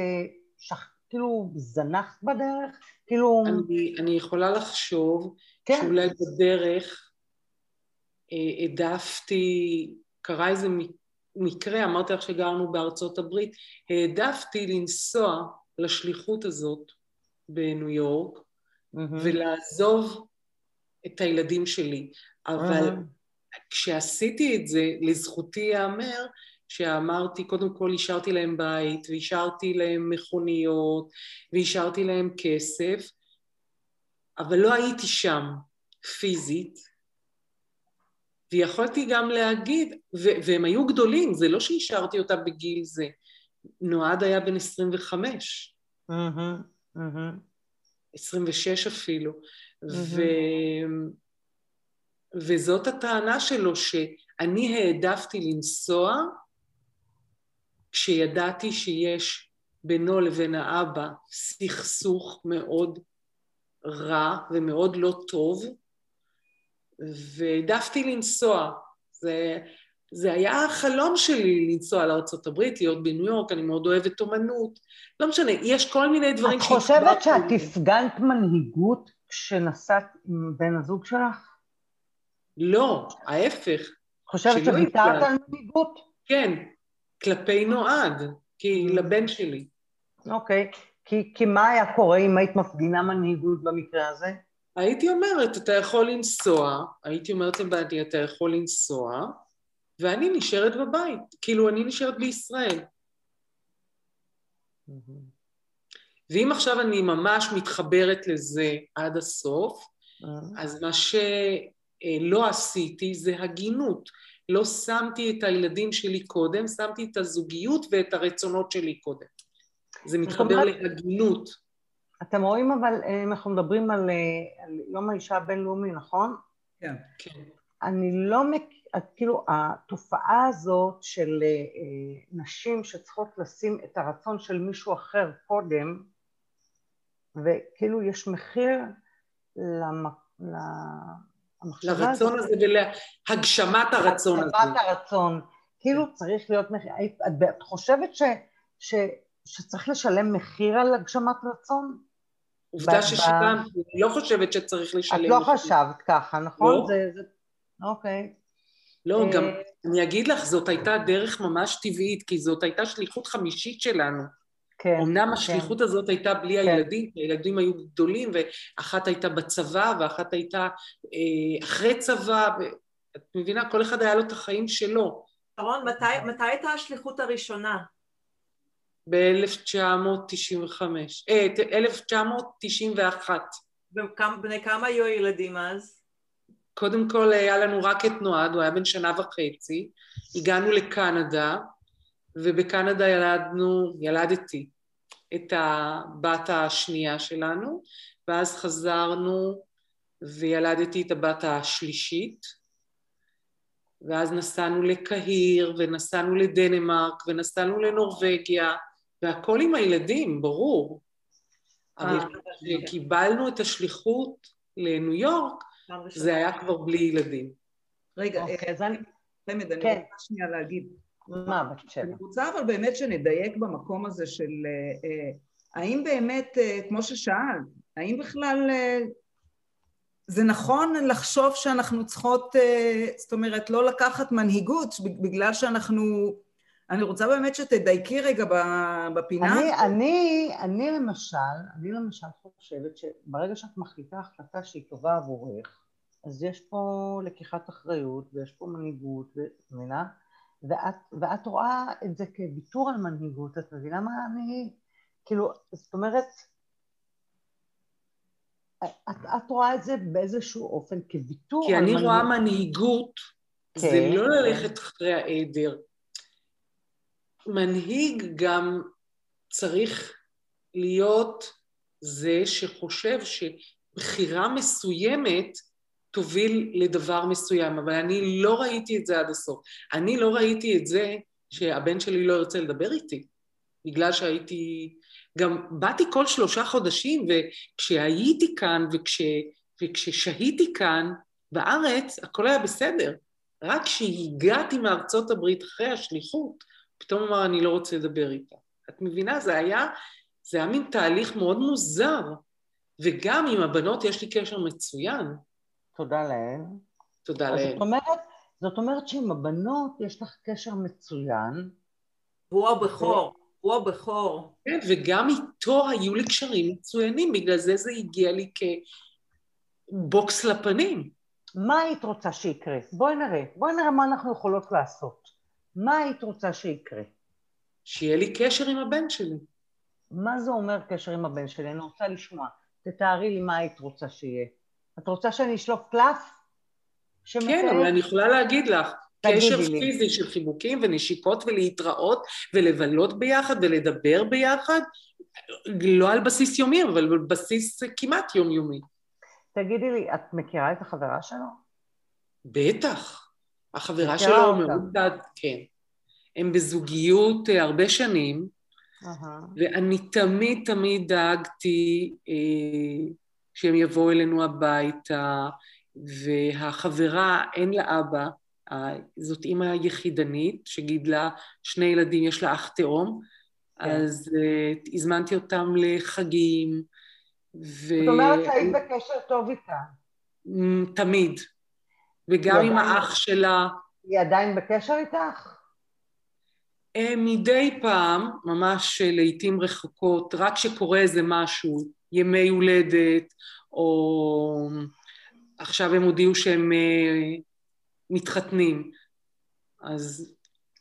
כאילו זנחת בדרך? כאילו... אני יכולה לחשוב שאולי בדרך העדפתי, קרה איזה מקרה, אמרתי לך שגרנו בארצות הברית, העדפתי לנסוע לשליחות הזאת בניו יורק ולעזוב את הילדים שלי. אבל כשעשיתי את זה, לזכותי יאמר, שאמרתי, קודם כל השארתי להם בית, והשארתי להם מכוניות, והשארתי להם כסף, אבל לא הייתי שם פיזית, ויכולתי גם להגיד, והם היו גדולים, זה לא שהשארתי אותה בגיל זה, נועד היה בן עשרים וחמש, עשרים ושש אפילו, וזאת הטענה שלו, שאני העדפתי לנסוע, כשידעתי שיש בינו לבין האבא סכסוך מאוד רע ומאוד לא טוב, והעדפתי לנסוע. זה, זה היה החלום שלי לנסוע לארצות הברית, להיות בניו יורק, אני מאוד אוהבת אומנות. לא משנה, יש כל מיני דברים... את חושבת שאת הפגנת מנהיגות כשנסעת עם בן הזוג שלך? לא, ההפך. חושבת שביטרת על מנהיגות? כן. כלפי נועד, כי לבן שלי. אוקיי, כי מה היה קורה אם היית מפגינה מנהיגות במקרה הזה? הייתי אומרת, אתה יכול לנסוע, הייתי אומרת לבדי, אתה יכול לנסוע, ואני נשארת בבית, כאילו אני נשארת בישראל. ואם עכשיו אני ממש מתחברת לזה עד הסוף, אז מה שלא עשיתי זה הגינות. לא שמתי את הילדים שלי קודם, שמתי את הזוגיות ואת הרצונות שלי קודם. זה מתחבר להגינות. אתם רואים, אבל אנחנו מדברים על, על יום האישה הבינלאומי, נכון? כן. כן. אני לא, מק... כאילו, התופעה הזאת של נשים שצריכות לשים את הרצון של מישהו אחר קודם, וכאילו יש מחיר למק... לרצון הזה ולהגשמת הרצון הזה. הגשמת הרצון. כאילו צריך להיות מחיר. את חושבת שצריך לשלם מחיר על הגשמת רצון? עובדה ששילמת. אני לא חושבת שצריך לשלם. את לא חשבת ככה, נכון? אוקיי. לא, גם אני אגיד לך, זאת הייתה דרך ממש טבעית, כי זאת הייתה שליחות חמישית שלנו. אמנם השליחות הזאת הייתה בלי הילדים, הילדים היו גדולים, ואחת הייתה בצבא, ואחת הייתה אחרי צבא, את מבינה, כל אחד היה לו את החיים שלו. שרון, מתי הייתה השליחות הראשונה? ב-אלף תשע מאות תשעים וחמש, אלף תשע מאות תשעים ואחת. בני כמה היו הילדים אז? קודם כל היה לנו רק את נועד, הוא היה בן שנה וחצי, הגענו לקנדה, ובקנדה ילדנו, ילדתי את הבת השנייה שלנו, ואז חזרנו וילדתי את הבת השלישית, ואז נסענו לקהיר, ונסענו לדנמרק, ונסענו לנורווגיה, והכל עם הילדים, ברור. אבל כשקיבלנו את השליחות לניו יורק, זה היה כבר בלי ילדים. רגע, אז אני... חמד, אני רוצה שנייה להגיד... מה בת שבע? אני רוצה אבל באמת שנדייק במקום הזה של, האם באמת, כמו ששאל, האם בכלל זה נכון לחשוב שאנחנו צריכות, זאת אומרת, לא לקחת מנהיגות, בגלל שאנחנו, אני רוצה באמת שתדייקי רגע בפינה. אני, אני, אני למשל, אני למשל חושבת שברגע שאת מחליטה החלטה שהיא טובה עבורך, אז יש פה לקיחת אחריות, ויש פה מנהיגות, ומנה, ואת, ואת רואה את זה כביטור על מנהיגות, את מבינה מה אני, כאילו, זאת אומרת, את, את רואה את זה באיזשהו אופן כביטור על מנהיגות. כי אני רואה מנהיגות, כן. זה לא ללכת אחרי העדר. מנהיג גם צריך להיות זה שחושב שבחירה מסוימת, תוביל לדבר מסוים, אבל אני לא ראיתי את זה עד הסוף. אני לא ראיתי את זה שהבן שלי לא ירצה לדבר איתי, בגלל שהייתי, גם באתי כל שלושה חודשים, וכשהייתי כאן, וכש... וכששהיתי כאן בארץ, הכל היה בסדר. רק כשהגעתי מארצות הברית אחרי השליחות, פתאום אמר, אני לא רוצה לדבר איתה. את מבינה, זה היה, זה היה מין תהליך מאוד מוזר, וגם עם הבנות יש לי קשר מצוין, תודה להן. תודה להן. זאת אומרת, זאת אומרת שעם הבנות יש לך קשר מצוין. הוא הבכור, הוא הבכור. כן, וגם איתו היו לי קשרים מצוינים, בגלל זה זה הגיע לי כבוקס לפנים. מה היית רוצה שיקרה? בואי נראה, בואי נראה מה אנחנו יכולות לעשות. מה היית רוצה שיקרה? שיהיה לי קשר עם הבן שלי. מה זה אומר קשר עם הבן שלי? אני רוצה לשמוע. תתארי לי מה היית רוצה שיהיה. את רוצה שאני אשלוף קלף? כן, אבל אני יכולה להגיד לך, קשר פיזי של חיבוקים ונשיקות ולהתראות ולבלות ביחד ולדבר ביחד, לא על בסיס יומי, אבל על בסיס כמעט יומיומי. תגידי לי, את מכירה את החברה שלו? בטח. החברה שלו אומרת, כן. הם בזוגיות הרבה שנים, ואני תמיד תמיד דאגתי... שהם יבואו אלינו הביתה, והחברה אין לה אבא, זאת אימא היחידנית, שגידלה שני ילדים, יש לה אח תאום, כן. אז uh, הזמנתי אותם לחגים, ו... זאת אומרת, היית בקשר טוב איתה. תמיד, וגם עם האח שלה. היא עדיין בקשר איתך? מדי פעם, ממש לעתים רחוקות, רק שקורה איזה משהו, ימי הולדת, או עכשיו הם הודיעו שהם מתחתנים. אז...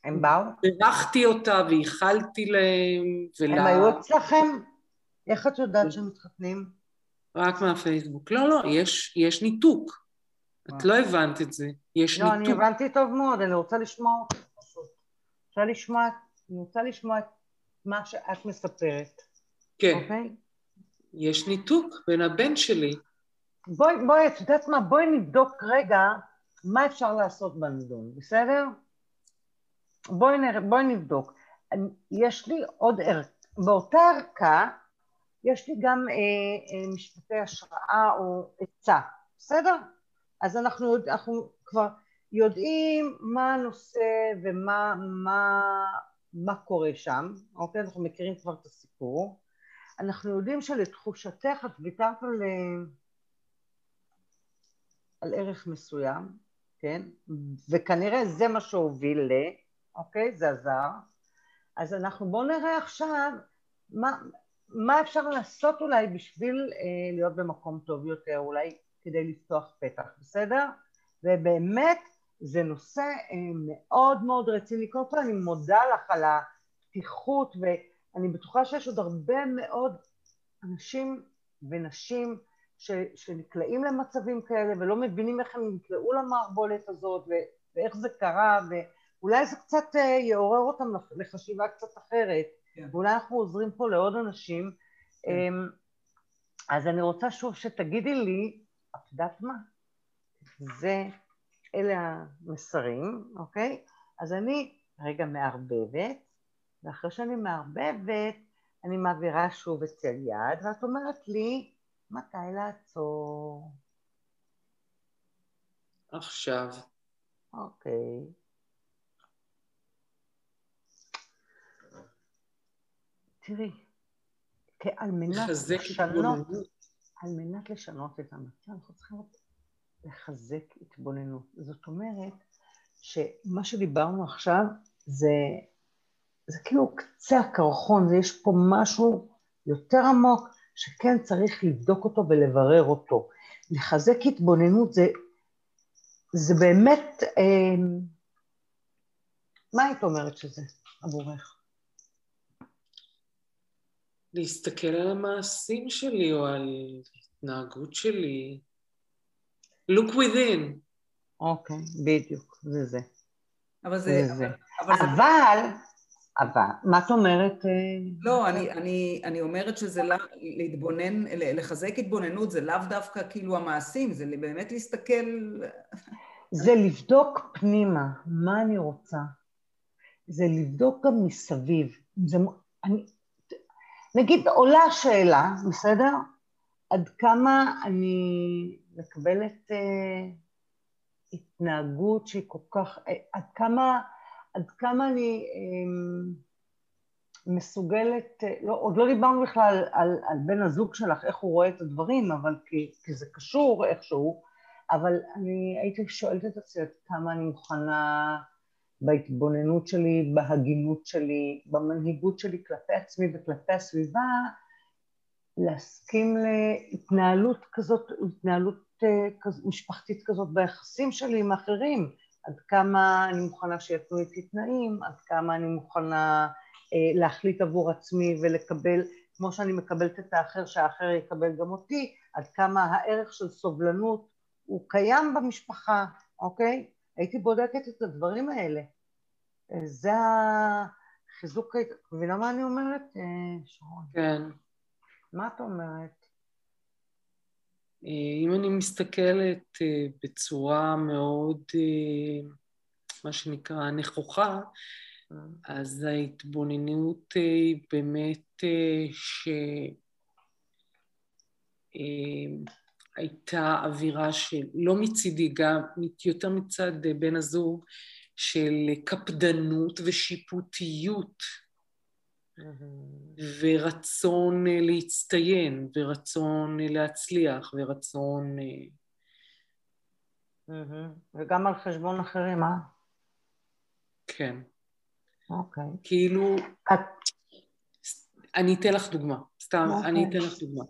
הם באו? בירכתי אותה ואיחלתי להם. ולה... הם היו אצלכם? איך את יודעת שהם מתחתנים? רק מהפייסבוק. לא, לא, יש, יש ניתוק. את לא הבנת את זה. יש לא, ניתוק. לא, אני הבנתי טוב מאוד, אני רוצה לשמוע אותך. רוצה לשמוע, אני רוצה לשמוע את מה שאת מספרת. כן. אוקיי? יש ניתוק בין הבן שלי. בואי, בואי, את יודעת מה, בואי נבדוק רגע מה אפשר לעשות בנדון, בסדר? בואי, נר... בואי נבדוק. יש לי עוד ערכה, באותה ערכה, יש לי גם אה, אה, משפטי השראה או עצה, בסדר? אז אנחנו, אנחנו כבר יודעים מה הנושא ומה מה, מה קורה שם, אוקיי? אנחנו מכירים כבר את הסיפור. אנחנו יודעים שלתחושתך את ויתרת על, על ערך מסוים, כן? וכנראה זה מה שהוביל לי, אוקיי? זה עזר. אז אנחנו בואו נראה עכשיו מה, מה אפשר לעשות אולי בשביל אה, להיות במקום טוב יותר, אולי כדי לפתוח פתח, בסדר? ובאמת זה נושא אה, מאוד מאוד רציני. כל כך אני מודה לך על הפתיחות ו... אני בטוחה שיש עוד הרבה מאוד אנשים ונשים ש, שנקלעים למצבים כאלה ולא מבינים איך הם נקלעו למערבולת הזאת ו, ואיך זה קרה ואולי זה קצת יעורר אותם לחשיבה קצת אחרת כן. ואולי אנחנו עוזרים פה לעוד אנשים כן. אז אני רוצה שוב שתגידי לי את יודעת מה? זה אלה המסרים אוקיי? אז אני רגע מערבבת ואחרי שאני מערבבת, אני מעבירה שוב אצל יד, ואת אומרת לי, מתי לעצור? עכשיו. אוקיי. תראי, על מנת לשנות, על מנת לשנות את המצב, אנחנו צריכים לחזק התבוננות. זאת אומרת, שמה שדיברנו עכשיו, זה, זה כאילו קצה הקרחון, יש פה משהו יותר עמוק, שכן צריך לבדוק אותו ולברר אותו. לחזק התבוננות זה, זה באמת, אה, מה היית אומרת שזה עבורך? להסתכל על המעשים שלי או על התנהגות שלי. Look within. אוקיי, בדיוק, זה זה. אבל זה... זה, זה. אבל, אבל, אבל... אבל, מה את אומרת? לא, אני, אני, אני אומרת שזה להתבונן, לחזק התבוננות, זה לאו דווקא כאילו המעשים, זה באמת להסתכל... זה לבדוק פנימה, מה אני רוצה. זה לבדוק גם מסביב. זה... אני... נגיד, עולה השאלה, בסדר? עד כמה אני מקבלת אה, התנהגות שהיא כל כך... אה, עד, כמה, עד כמה אני אה, מסוגלת... אה, לא, עוד לא דיברנו בכלל על, על בן הזוג שלך, איך הוא רואה את הדברים, אבל כי, כי זה קשור איכשהו, אבל אני הייתי שואלת את עצמי, עד כמה אני מוכנה... בהתבוננות שלי, בהגינות שלי, במנהיגות שלי כלפי עצמי וכלפי הסביבה, להסכים להתנהלות כזאת, התנהלות משפחתית כזאת ביחסים שלי עם אחרים, עד כמה אני מוכנה שיתנו איתי תנאים, עד כמה אני מוכנה להחליט עבור עצמי ולקבל, כמו שאני מקבלת את האחר, שהאחר יקבל גם אותי, עד כמה הערך של סובלנות הוא קיים במשפחה, אוקיי? הייתי בודקת את הדברים האלה. זה החיזוק... מבינה מה אני אומרת, שרון? כן. מה את אומרת? אם אני מסתכלת בצורה מאוד, מה שנקרא, נכוחה, אז ההתבוננות היא באמת ש... הייתה אווירה של, לא מצידי, גם יותר מצד בן הזוג, של קפדנות ושיפוטיות, ורצון להצטיין, ורצון להצליח, ורצון... וגם על חשבון אחרים, אה? כן. אוקיי. כאילו, אני אתן לך דוגמה, סתם, אני אתן לך דוגמה.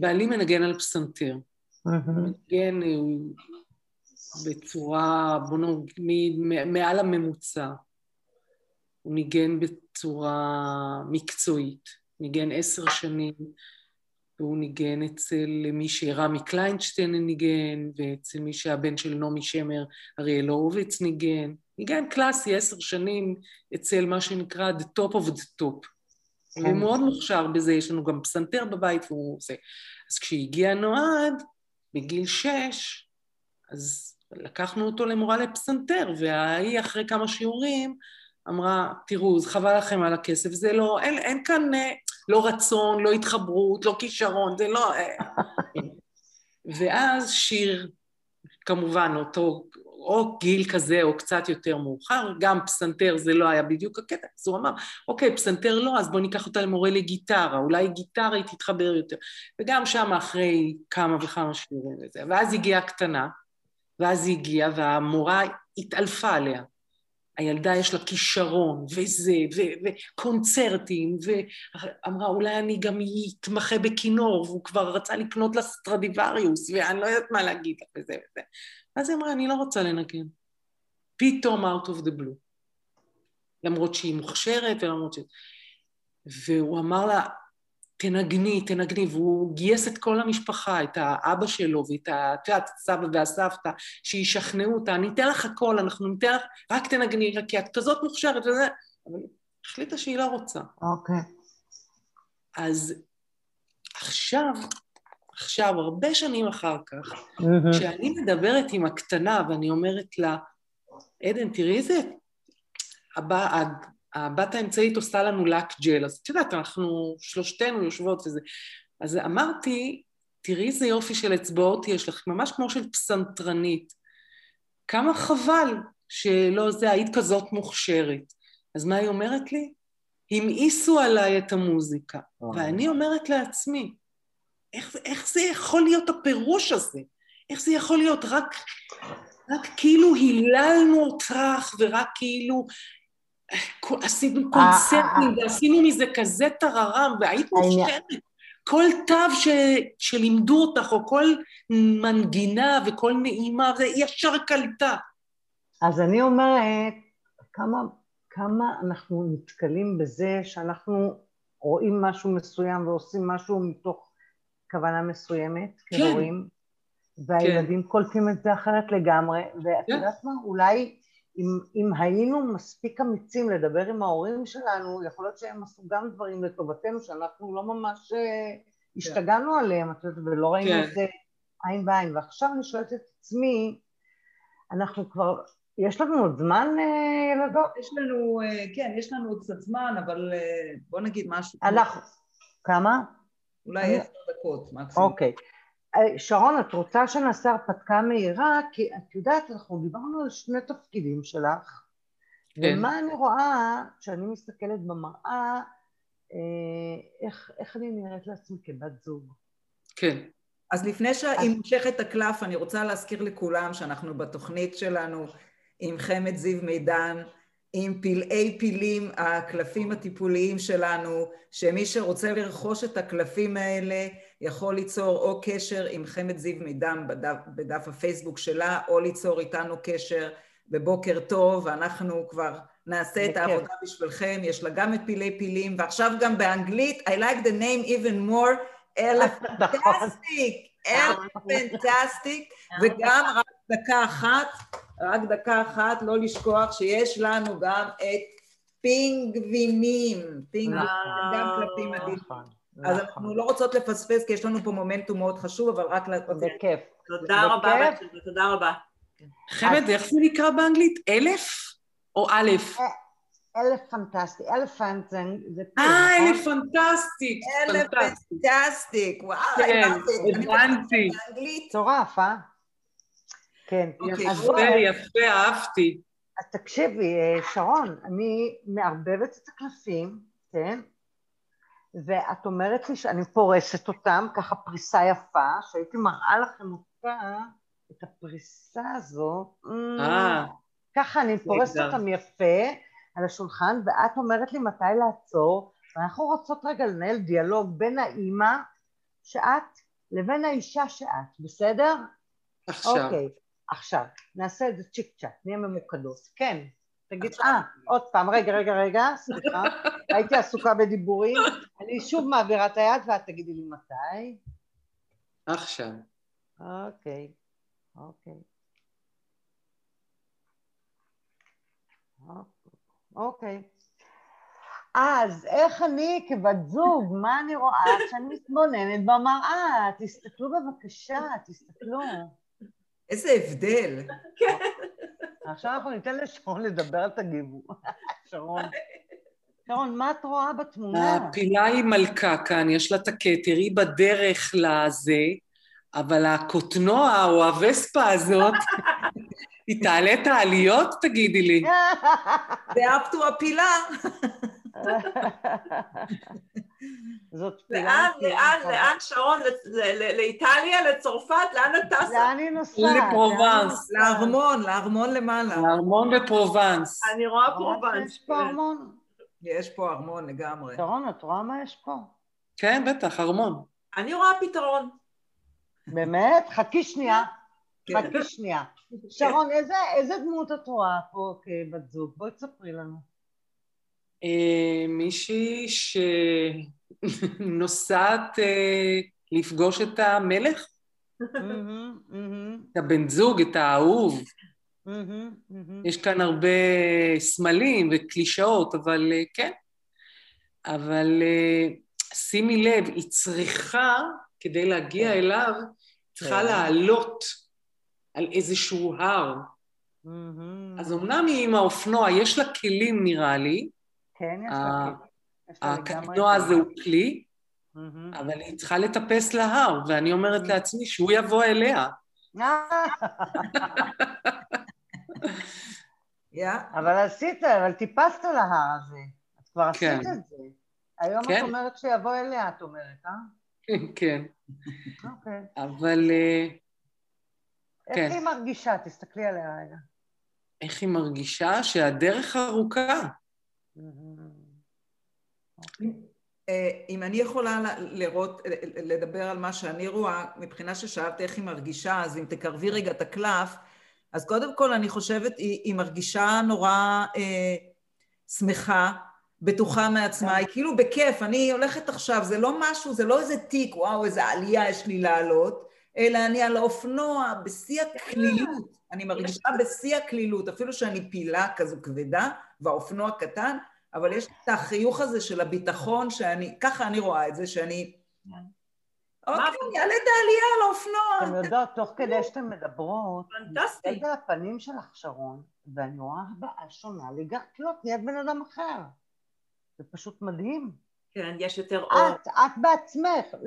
בעלי מנגן על פסנתר, מנגן בצורה, בוא נגיד, מעל הממוצע, הוא ניגן בצורה מקצועית, ניגן עשר שנים, והוא ניגן אצל מי שרמי קליינשטיין ניגן, ואצל מי שהבן של נעמי שמר, אריאל הורוביץ ניגן, ניגן קלאסי עשר שנים אצל מה שנקרא the top of the top. הוא מאוד מוכשר בזה, יש לנו גם פסנתר בבית, והוא זה. אז כשהגיע נועד, בגיל שש, אז לקחנו אותו למורה לפסנתר, והיא אחרי כמה שיעורים, אמרה, תראו, זה חבל לכם על הכסף, זה לא, אין, אין כאן לא רצון, לא התחברות, לא כישרון, זה לא... ואז שיר, כמובן, אותו... או גיל כזה, או קצת יותר מאוחר, גם פסנתר זה לא היה בדיוק הקטע, אז הוא אמר, אוקיי, פסנתר לא, אז בוא ניקח אותה למורה לגיטרה, אולי גיטרה היא תתחבר יותר, וגם שם אחרי כמה וכמה שיעורים וזה, ואז הגיעה הקטנה, ואז היא הגיעה, והמורה התעלפה עליה, הילדה יש לה כישרון, וזה, וקונצרטים, ואמרה, אולי אני גם יתמחה בכינור, והוא כבר רצה לקנות לה סטרדיווריוס, ואני לא יודעת מה להגיד לך, וזה וזה. אז היא אמרה, אני לא רוצה לנגן. פתאום out of the blue. למרות שהיא מוכשרת, ולמרות ש... והוא אמר לה, תנגני, תנגני, והוא גייס את כל המשפחה, את האבא שלו, ואת הסבא והסבתא, שישכנעו אותה, אני אתן לך הכל, אנחנו ניתן לך, רק תנגני, רק כי את כזאת מוכשרת, וזה... אבל החליטה שהיא לא רוצה. אוקיי. Okay. אז עכשיו... עכשיו, הרבה שנים אחר כך, mm-hmm. כשאני מדברת עם הקטנה, ואני אומרת לה, עדן, תראי איזה, הבא, הבת האמצעית עושה לנו לק ג'ל, אז את יודעת, אנחנו שלושתנו יושבות וזה, אז אמרתי, תראי איזה יופי של אצבעות יש לך, ממש כמו של פסנתרנית, כמה חבל שלא זה, היית כזאת מוכשרת. אז מה היא אומרת לי? המאיסו עליי את המוזיקה, ואני אומרת לעצמי, איך, איך זה יכול להיות הפירוש הזה? איך זה יכול להיות רק, רק כאילו היללנו אותך, ורק כאילו עשינו קונצרטים, ועשינו מזה כזה טררם, והיית מושכרת. כל תו ש, שלימדו אותך, או כל מנגינה וכל נעימה, זה ישר קלטה. אז אני אומרת, כמה... כמה אנחנו נתקלים בזה שאנחנו רואים משהו מסוים ועושים משהו מתוך כוונה מסוימת, כהורים, והילדים קולטים את זה אחרת לגמרי, ואת יודעת מה, אולי אם היינו מספיק אמיצים לדבר עם ההורים שלנו, יכול להיות שהם עשו גם דברים לטובתנו שאנחנו לא ממש השתגענו עליהם, ולא ראינו את זה עין בעין. ועכשיו אני שואלת את עצמי, אנחנו כבר... יש לנו עוד זמן, ילדות? יש לנו, כן, יש לנו עוד קצת זמן, אבל בוא נגיד משהו. אנחנו, כמה? אולי עשר דקות, מקסימום. אוקיי. שרון, את רוצה שנעשה הרפתקה מהירה, כי את יודעת, אנחנו דיברנו על שני תפקידים שלך, ומה אני רואה, כשאני מסתכלת במראה, איך אני נראית לעצמי כבת זוג? כן. אז לפני שהיא מושכת הקלף, אני רוצה להזכיר לכולם שאנחנו בתוכנית שלנו, עם חמד זיו מידן, עם פלאי פילים, הקלפים הטיפוליים שלנו, שמי שרוצה לרכוש את הקלפים האלה, יכול ליצור או קשר עם חמד זיו מידן בדף, בדף הפייסבוק שלה, או ליצור איתנו קשר בבוקר טוב, ואנחנו כבר נעשה את העבודה בשבילכם, יש לה גם את פלאי פילים, ועכשיו גם באנגלית, I like the name even more, Elephantastic, Elephantastic, וגם רק דקה אחת, רק דקה אחת, לא לשכוח שיש לנו גם את פינגווינים, פינגווינים, גם קלפים עדינים. אז אנחנו לא רוצות לפספס, כי יש לנו פה מומנטום מאוד חשוב, אבל רק להתפספס. זה כיף. תודה רבה, תודה רבה. חמד, איך זה נקרא באנגלית? אלף או א'? Elephantastic, elephant זה פיר. אה, Elephantastic. Elephantastic, וואו. כן, הבנתי. צורף, אה? כן. יפה, יפה, אהבתי. אז תקשיבי, שרון, אני מערבבת את הקלפים, כן? ואת אומרת לי שאני פורסת אותם, ככה פריסה יפה, שהייתי מראה לכם אותה, את הפריסה הזו. אה. ככה אני פורסת אותם יפה, על השולחן, ואת אומרת לי מתי לעצור, ואנחנו רוצות רגע לנהל דיאלוג בין האימא שאת לבין האישה שאת, בסדר? עכשיו. אוקיי, עכשיו, נעשה את זה צ'יק צ'אט, נהיה ממוקדות, כן, תגיד, אה, עוד פעם, רגע, רגע, רגע, סליחה, הייתי עסוקה בדיבורים, אני שוב מעבירה את היד, ואת תגידי לי מתי. עכשיו. אוקיי, אוקיי. אוקיי. אוקיי. אז איך אני כבת זוג, מה אני רואה שאני מתבוננת במראה? תסתכלו בבקשה, תסתכלו. איזה הבדל. כן. עכשיו אנחנו ניתן לשרון לדבר, תגיבו. שרון. שרון, מה את רואה בתמונה? הפילה היא מלכה כאן, יש לה את הכתר, היא בדרך לזה, אבל הקוטנוע או הווספה הזאת... היא תעלה את העליות, תגידי לי. זה אפטו הפילה. זאת פילה. לאן, לאן, שרון, לאיטליה, לצרפת, לאן את טסה? לאן היא נוסעת? לפרובנס. לארמון, לארמון למעלה. לארמון בפרובנס. אני רואה פרובנס. יש פה ארמון? יש פה ארמון לגמרי. שרון, את רואה מה יש פה? כן, בטח, ארמון. אני רואה פתרון. באמת? חכי שנייה. חכי שנייה. שרון, איזה, איזה דמות את רואה פה כבת זוג? בואי תספרי לנו. מישהי שנוסעת לפגוש את המלך? את הבן זוג, את האהוב. יש כאן הרבה סמלים וקלישאות, אבל כן. אבל שימי לב, היא צריכה, כדי להגיע אליו, צריכה לעלות. על איזשהו הר. אז אמנם היא עם האופנוע, יש לה כלים נראה לי. כן, יש לה כלים. הקטנוע הזה הוא כלי, אבל היא צריכה לטפס להר, ואני אומרת לעצמי שהוא יבוא אליה. אבל עשית, אבל טיפסת להר הזה. כבר עשית את זה. היום את אומרת שיבוא אליה, את אומרת, אה? כן. אוקיי. אבל... איך היא מרגישה? תסתכלי עליה רגע. איך היא מרגישה? שהדרך ארוכה. אם אני יכולה לראות, לדבר על מה שאני רואה, מבחינה ששאלת איך היא מרגישה, אז אם תקרבי רגע את הקלף, אז קודם כל אני חושבת, היא, היא מרגישה נורא אה, שמחה, בטוחה מעצמה, היא כאילו בכיף, אני הולכת עכשיו, זה לא משהו, זה לא איזה תיק, וואו, איזה עלייה יש לי לעלות, אלא אני על האופנוע, בשיא הכלילות, אני מרגישה בשיא הכלילות, אפילו שאני פילה כזו כבדה, והאופנוע קטן, אבל יש את החיוך הזה של הביטחון, שאני, ככה אני רואה את זה, שאני... אוקיי, יעלה את העלייה על האופנוע. אתם יודעות, תוך כדי שאתם מדברות, פנטסטי. את הפנים שלך, שרון, ואני רואה הבאה שונה, לגרקלות, נהיית בן אדם אחר. זה פשוט מדהים. כן, יש יותר אור. את, את בעצמך,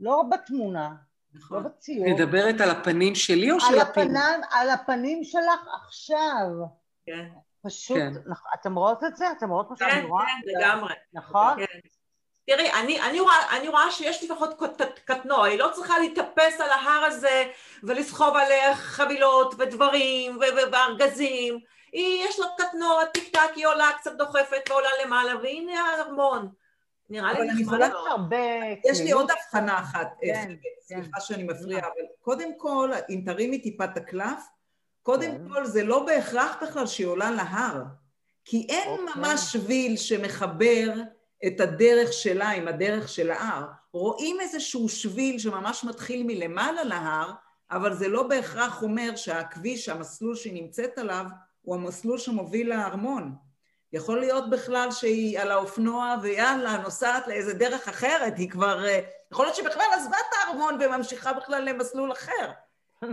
לא בתמונה, לא בציור. מדברת על הפנים שלי או של הפנים? על הפנים שלך עכשיו. כן. פשוט, אתם רואות את זה? אתם רואות מה שאני רואה? כן, כן, לגמרי. נכון? כן. תראי, אני, אני, רואה, אני רואה שיש לפחות קטנוע, היא לא צריכה להתאפס על ההר הזה ולסחוב עליה חבילות ודברים וארגזים, יש לה קטנוע, טיק טק, היא עולה קצת דוחפת ועולה למעלה, והנה הארמון. נראה לי נחמד מאוד. יש לי עוד הבחנה אחת, סליחה שאני מפריעה, אבל קודם כל, אם תרימי טיפת הקלף, קודם כל זה לא בהכרח בכלל שהיא עולה להר, כי אין ממש שביל שמחבר את הדרך שלה עם הדרך של ההר. רואים איזשהו שביל שממש מתחיל מלמעלה להר, אבל זה לא בהכרח אומר שהכביש, המסלול שהיא נמצאת עליו, הוא המסלול שמוביל לארמון. יכול להיות בכלל שהיא על האופנוע ויאללה, נוסעת לאיזה דרך אחרת, היא כבר... יכול להיות שבכלל עזבה את הארמון וממשיכה בכלל למסלול אחר.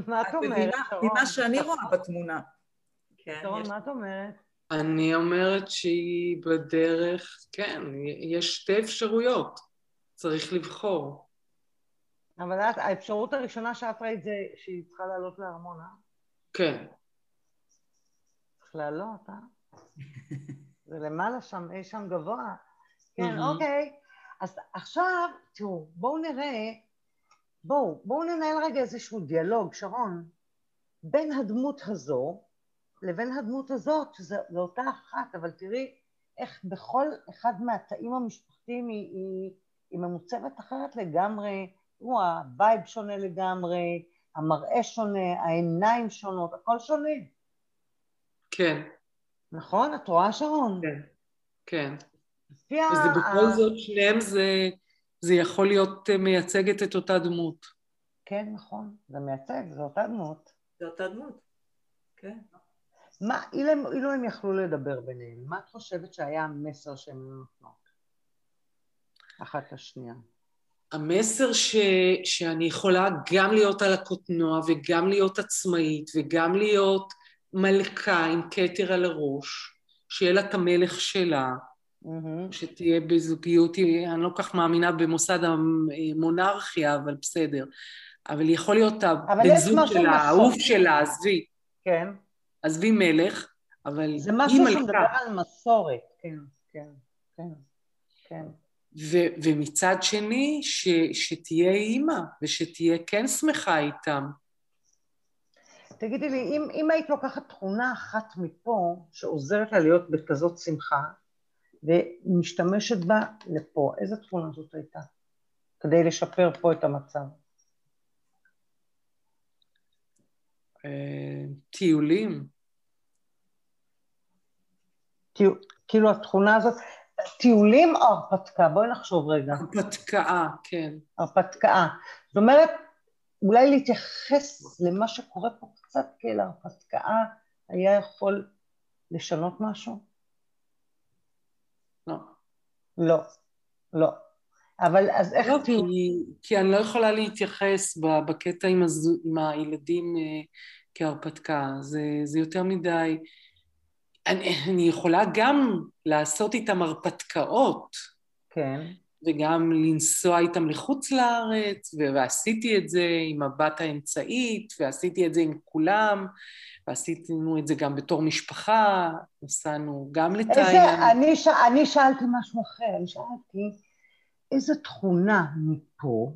מה את אומרת? ממה שאני רואה בתמונה. שרון, מה את אומרת? אני אומרת שהיא בדרך, כן, יש שתי אפשרויות, צריך לבחור. אבל האפשרות הראשונה שאת ראית זה שהיא צריכה לעלות לארמון, אה? כן. צריך לעלות, אה? ולמעלה שם, אי שם גבוה. כן, אוקיי. אז עכשיו, תראו, בואו נראה, בואו, בואו ננהל רגע איזשהו דיאלוג, שרון, בין הדמות הזו, לבין הדמות הזאת, שזו אותה אחת, אבל תראי איך בכל אחד מהתאים המשפחתיים היא, היא, היא ממוצבת אחרת לגמרי, הוא הווייב שונה לגמרי, המראה שונה, העיניים שונות, הכל שונה. כן. נכון? את רואה, שרון? כן. כן. וזה בכל ה... זאת שלהם זה, זה יכול להיות מייצגת את אותה דמות. כן, נכון. זה מייצג, זו אותה דמות. זו אותה דמות. כן. מה, אילו הם יכלו לדבר ביניהם, מה את חושבת שהיה המסר שהם נותנות? אחת לשנייה. המסר ש, שאני יכולה גם להיות על הקוטנוע, וגם להיות עצמאית, וגם להיות מלכה עם קטר על הראש, שיהיה לה את המלך שלה, mm-hmm. שתהיה בזוגיות, אני לא כך מאמינה במוסד המונרכיה, אבל בסדר. אבל יכול להיות הבזוג שלה, העוף שלה, עזבי. כן. עזבי מלך, אבל היא מלכה. זה משהו שמדבר על מסורת, כן, כן, כן, כן. ו- ומצד שני, ש- שתהיה אימא, ושתהיה כן שמחה איתם. תגידי לי, אם, אם היית לוקחת תכונה אחת מפה, שעוזרת לה להיות בכזאת שמחה, ומשתמשת בה לפה, איזה תכונה זאת הייתה? כדי לשפר פה את המצב. טיולים. כאילו התכונה הזאת, טיולים או הרפתקה? בואי נחשוב רגע. הרפתקה, כן. הרפתקה. זאת אומרת, אולי להתייחס למה שקורה פה קצת כאל הרפתקה, היה יכול לשנות משהו? לא. לא, לא. אבל אז איך... כי אני לא יכולה להתייחס בקטע עם הילדים כהרפתקה, זה יותר מדי... אני יכולה גם לעשות איתם הרפתקאות, וגם לנסוע איתם לחוץ לארץ, ועשיתי את זה עם הבת האמצעית, ועשיתי את זה עם כולם, ועשיתנו את זה גם בתור משפחה, נסענו גם לתאילנד. אני, ש... אני שאלתי משהו אחר, שאלתי, איזו תכונה מפה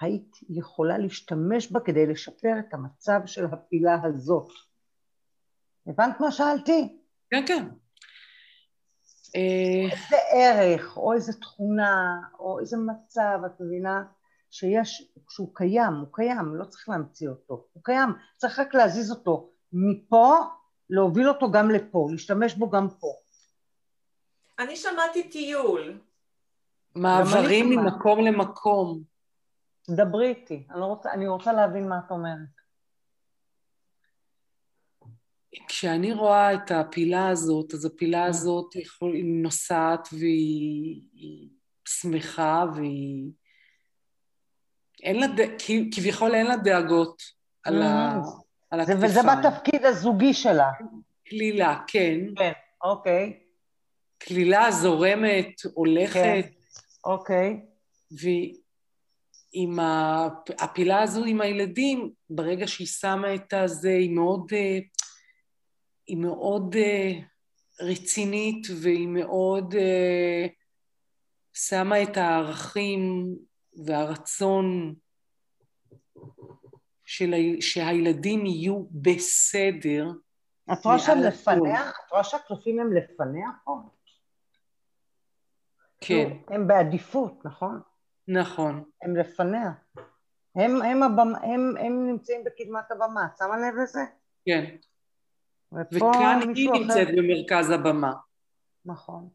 היית יכולה להשתמש בה כדי לשפר את המצב של הפעילה הזאת? הבנת מה שאלתי? כן, כן. איזה ערך, או איזה תכונה, או איזה מצב, את מבינה, שיש, שהוא קיים, הוא קיים, לא צריך להמציא אותו, הוא קיים, צריך רק להזיז אותו מפה, להוביל אותו גם לפה, להשתמש בו גם פה. אני שמעתי טיול. מעברים ממקום למקום. דברי איתי, אני רוצה, אני רוצה להבין מה את אומרת. כשאני רואה את הפילה הזאת, אז הפילה הזאת היא נוסעת והיא שמחה והיא... אין לה, כביכול אין לה דאגות על הכתפיים. וזה בתפקיד הזוגי שלה. כלילה, כן. כן, אוקיי. כלילה זורמת, הולכת. אוקיי. עם הפילה הזו, עם הילדים, ברגע שהיא שמה את הזה, היא מאוד... היא מאוד uh, רצינית, והיא מאוד uh, שמה את הערכים והרצון של ה... שהילדים יהיו בסדר. את רואה שהם לפניה? את רואה שהקלפים הם לפניה? כן. הם בעדיפות, נכון? נכון. הם לפניה. הם, הם, הבמה, הם, הם נמצאים בקדמת הבמה, שמה לב לזה? כן. וכאן היא נמצאת במרכז הבמה. נכון.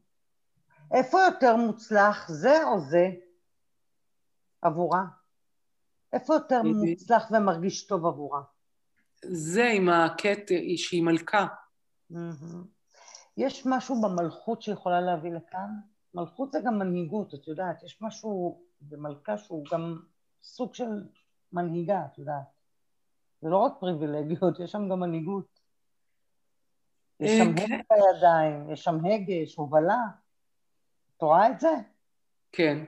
איפה יותר מוצלח, זה או זה? עבורה. איפה יותר מוצלח ומרגיש טוב עבורה? זה עם הקטע שהיא מלכה. יש משהו במלכות שיכולה להביא לכאן? מלכות זה גם מנהיגות, את יודעת. יש משהו במלכה שהוא גם סוג של מנהיגה, את יודעת. זה לא רק פריבילגיות, יש שם גם מנהיגות. יש שם הוגה בידיים, יש שם הגה, יש הובלה. את רואה את זה? כן.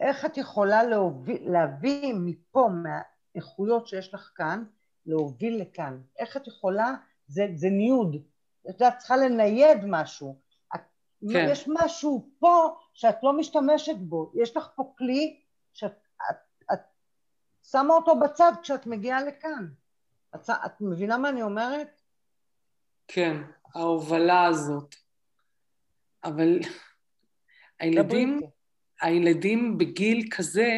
איך את יכולה להוביל, להביא מפה, מהאיכויות שיש לך כאן, להוביל לכאן? איך את יכולה, זה, זה ניוד. את צריכה לנייד משהו. כן. יש משהו פה שאת לא משתמשת בו. יש לך פה כלי שאת את, את שמה אותו בצד כשאת מגיעה לכאן. את, את מבינה מה אני אומרת? כן, ההובלה הזאת. אבל הילדים, הילדים בגיל כזה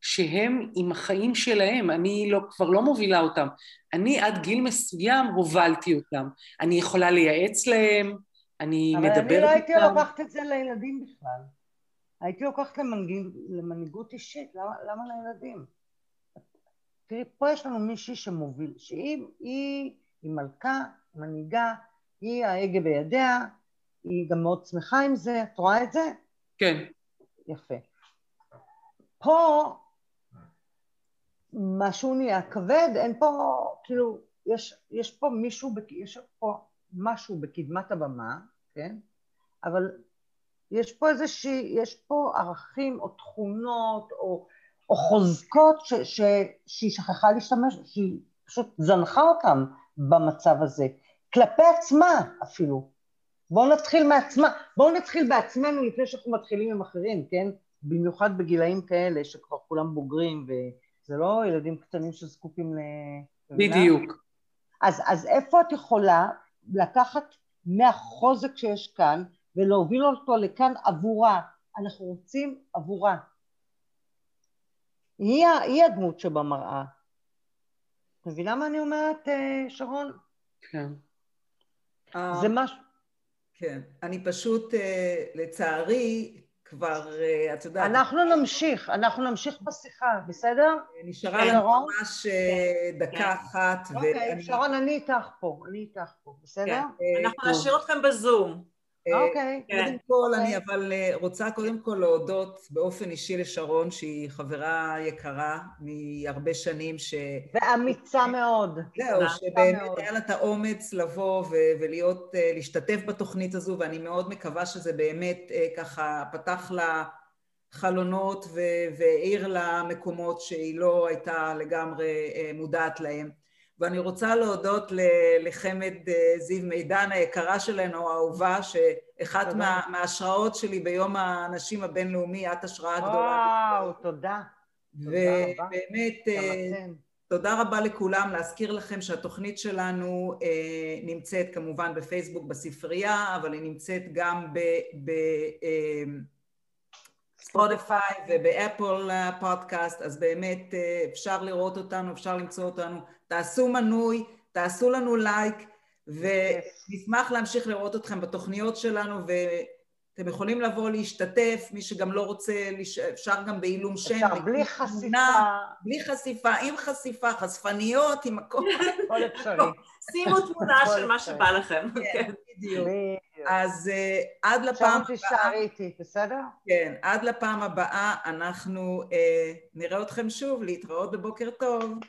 שהם עם החיים שלהם, אני לא, כבר לא מובילה אותם. אני עד גיל מסוים הובלתי אותם. אני יכולה לייעץ להם, אני מדברת איתם. אבל אני לא הייתי לוקחת את זה לילדים בכלל. הייתי לוקחת למנהיגות אישית, למה, למה לילדים? תראי, פה יש לנו מישהי שמוביל, שהיא היא, היא מלכה, מנהיגה, היא ההגה בידיה, היא גם מאוד שמחה עם זה, את רואה את זה? כן. יפה. פה, משהו נהיה כבד, אין פה, כאילו, יש, יש פה מישהו, יש פה משהו בקדמת הבמה, כן? אבל יש פה איזושהי, יש פה ערכים או תכונות או, או חוזקות ש, ש, שהיא שכחה להשתמש, שהיא פשוט זנחה אותם. במצב הזה, כלפי עצמה אפילו. בואו נתחיל מעצמה, בואו נתחיל בעצמנו לפני שאנחנו מתחילים עם אחרים, כן? במיוחד בגילאים כאלה שכבר כולם בוגרים, וזה לא ילדים קטנים שזקופים ל... בדיוק. אז, אז איפה את יכולה לקחת מהחוזק שיש כאן, ולהוביל אותו לכאן עבורה? אנחנו רוצים עבורה. היא, היא הדמות שבמראה. מבינה מה אני אומרת, שרון? כן. זה משהו... כן. אני פשוט, לצערי, כבר, את יודעת... אנחנו נמשיך, אנחנו נמשיך בשיחה, בסדר? נשארה לנו ממש דקה אחת. אוקיי, שרון, אני איתך פה, אני איתך פה, בסדר? אנחנו נשאיר אתכם בזום. אוקיי. קודם כל, אני אבל רוצה קודם כל להודות באופן אישי לשרון, שהיא חברה יקרה מהרבה שנים ש... ואמיצה מאוד. זהו, שבאמת היה לה את האומץ לבוא ולהיות, להשתתף בתוכנית הזו, ואני מאוד מקווה שזה באמת ככה פתח לה חלונות והעיר לה מקומות שהיא לא הייתה לגמרי מודעת להם. ואני רוצה להודות לחמד זיו מידן, היקרה שלנו, האהובה, שאחת מה, מההשראות שלי ביום האנשים הבינלאומי, את השראה גדולה. וואו, תודה. ובאמת, תודה רבה לכולם. להזכיר לכם שהתוכנית שלנו נמצאת כמובן בפייסבוק, בספרייה, אבל היא נמצאת גם בספוטיפיי ובאפל פודקאסט, אז באמת אפשר לראות אותנו, אפשר למצוא אותנו. תעשו מנוי, תעשו לנו לייק, ונשמח להמשיך לראות אתכם בתוכניות שלנו, ואתם יכולים לבוא להשתתף, מי שגם לא רוצה, אפשר גם בעילום שם. אפשר, בלי חשיפה. בלי חשיפה, עם חשיפה, חשפניות, עם הכל. כל אפשרי. שימו תמונה של מה שבא לכם. כן, בדיוק. אז עד לפעם הבאה... עכשיו תשארי איתי, בסדר? כן, עד לפעם הבאה אנחנו נראה אתכם שוב, להתראות בבוקר טוב.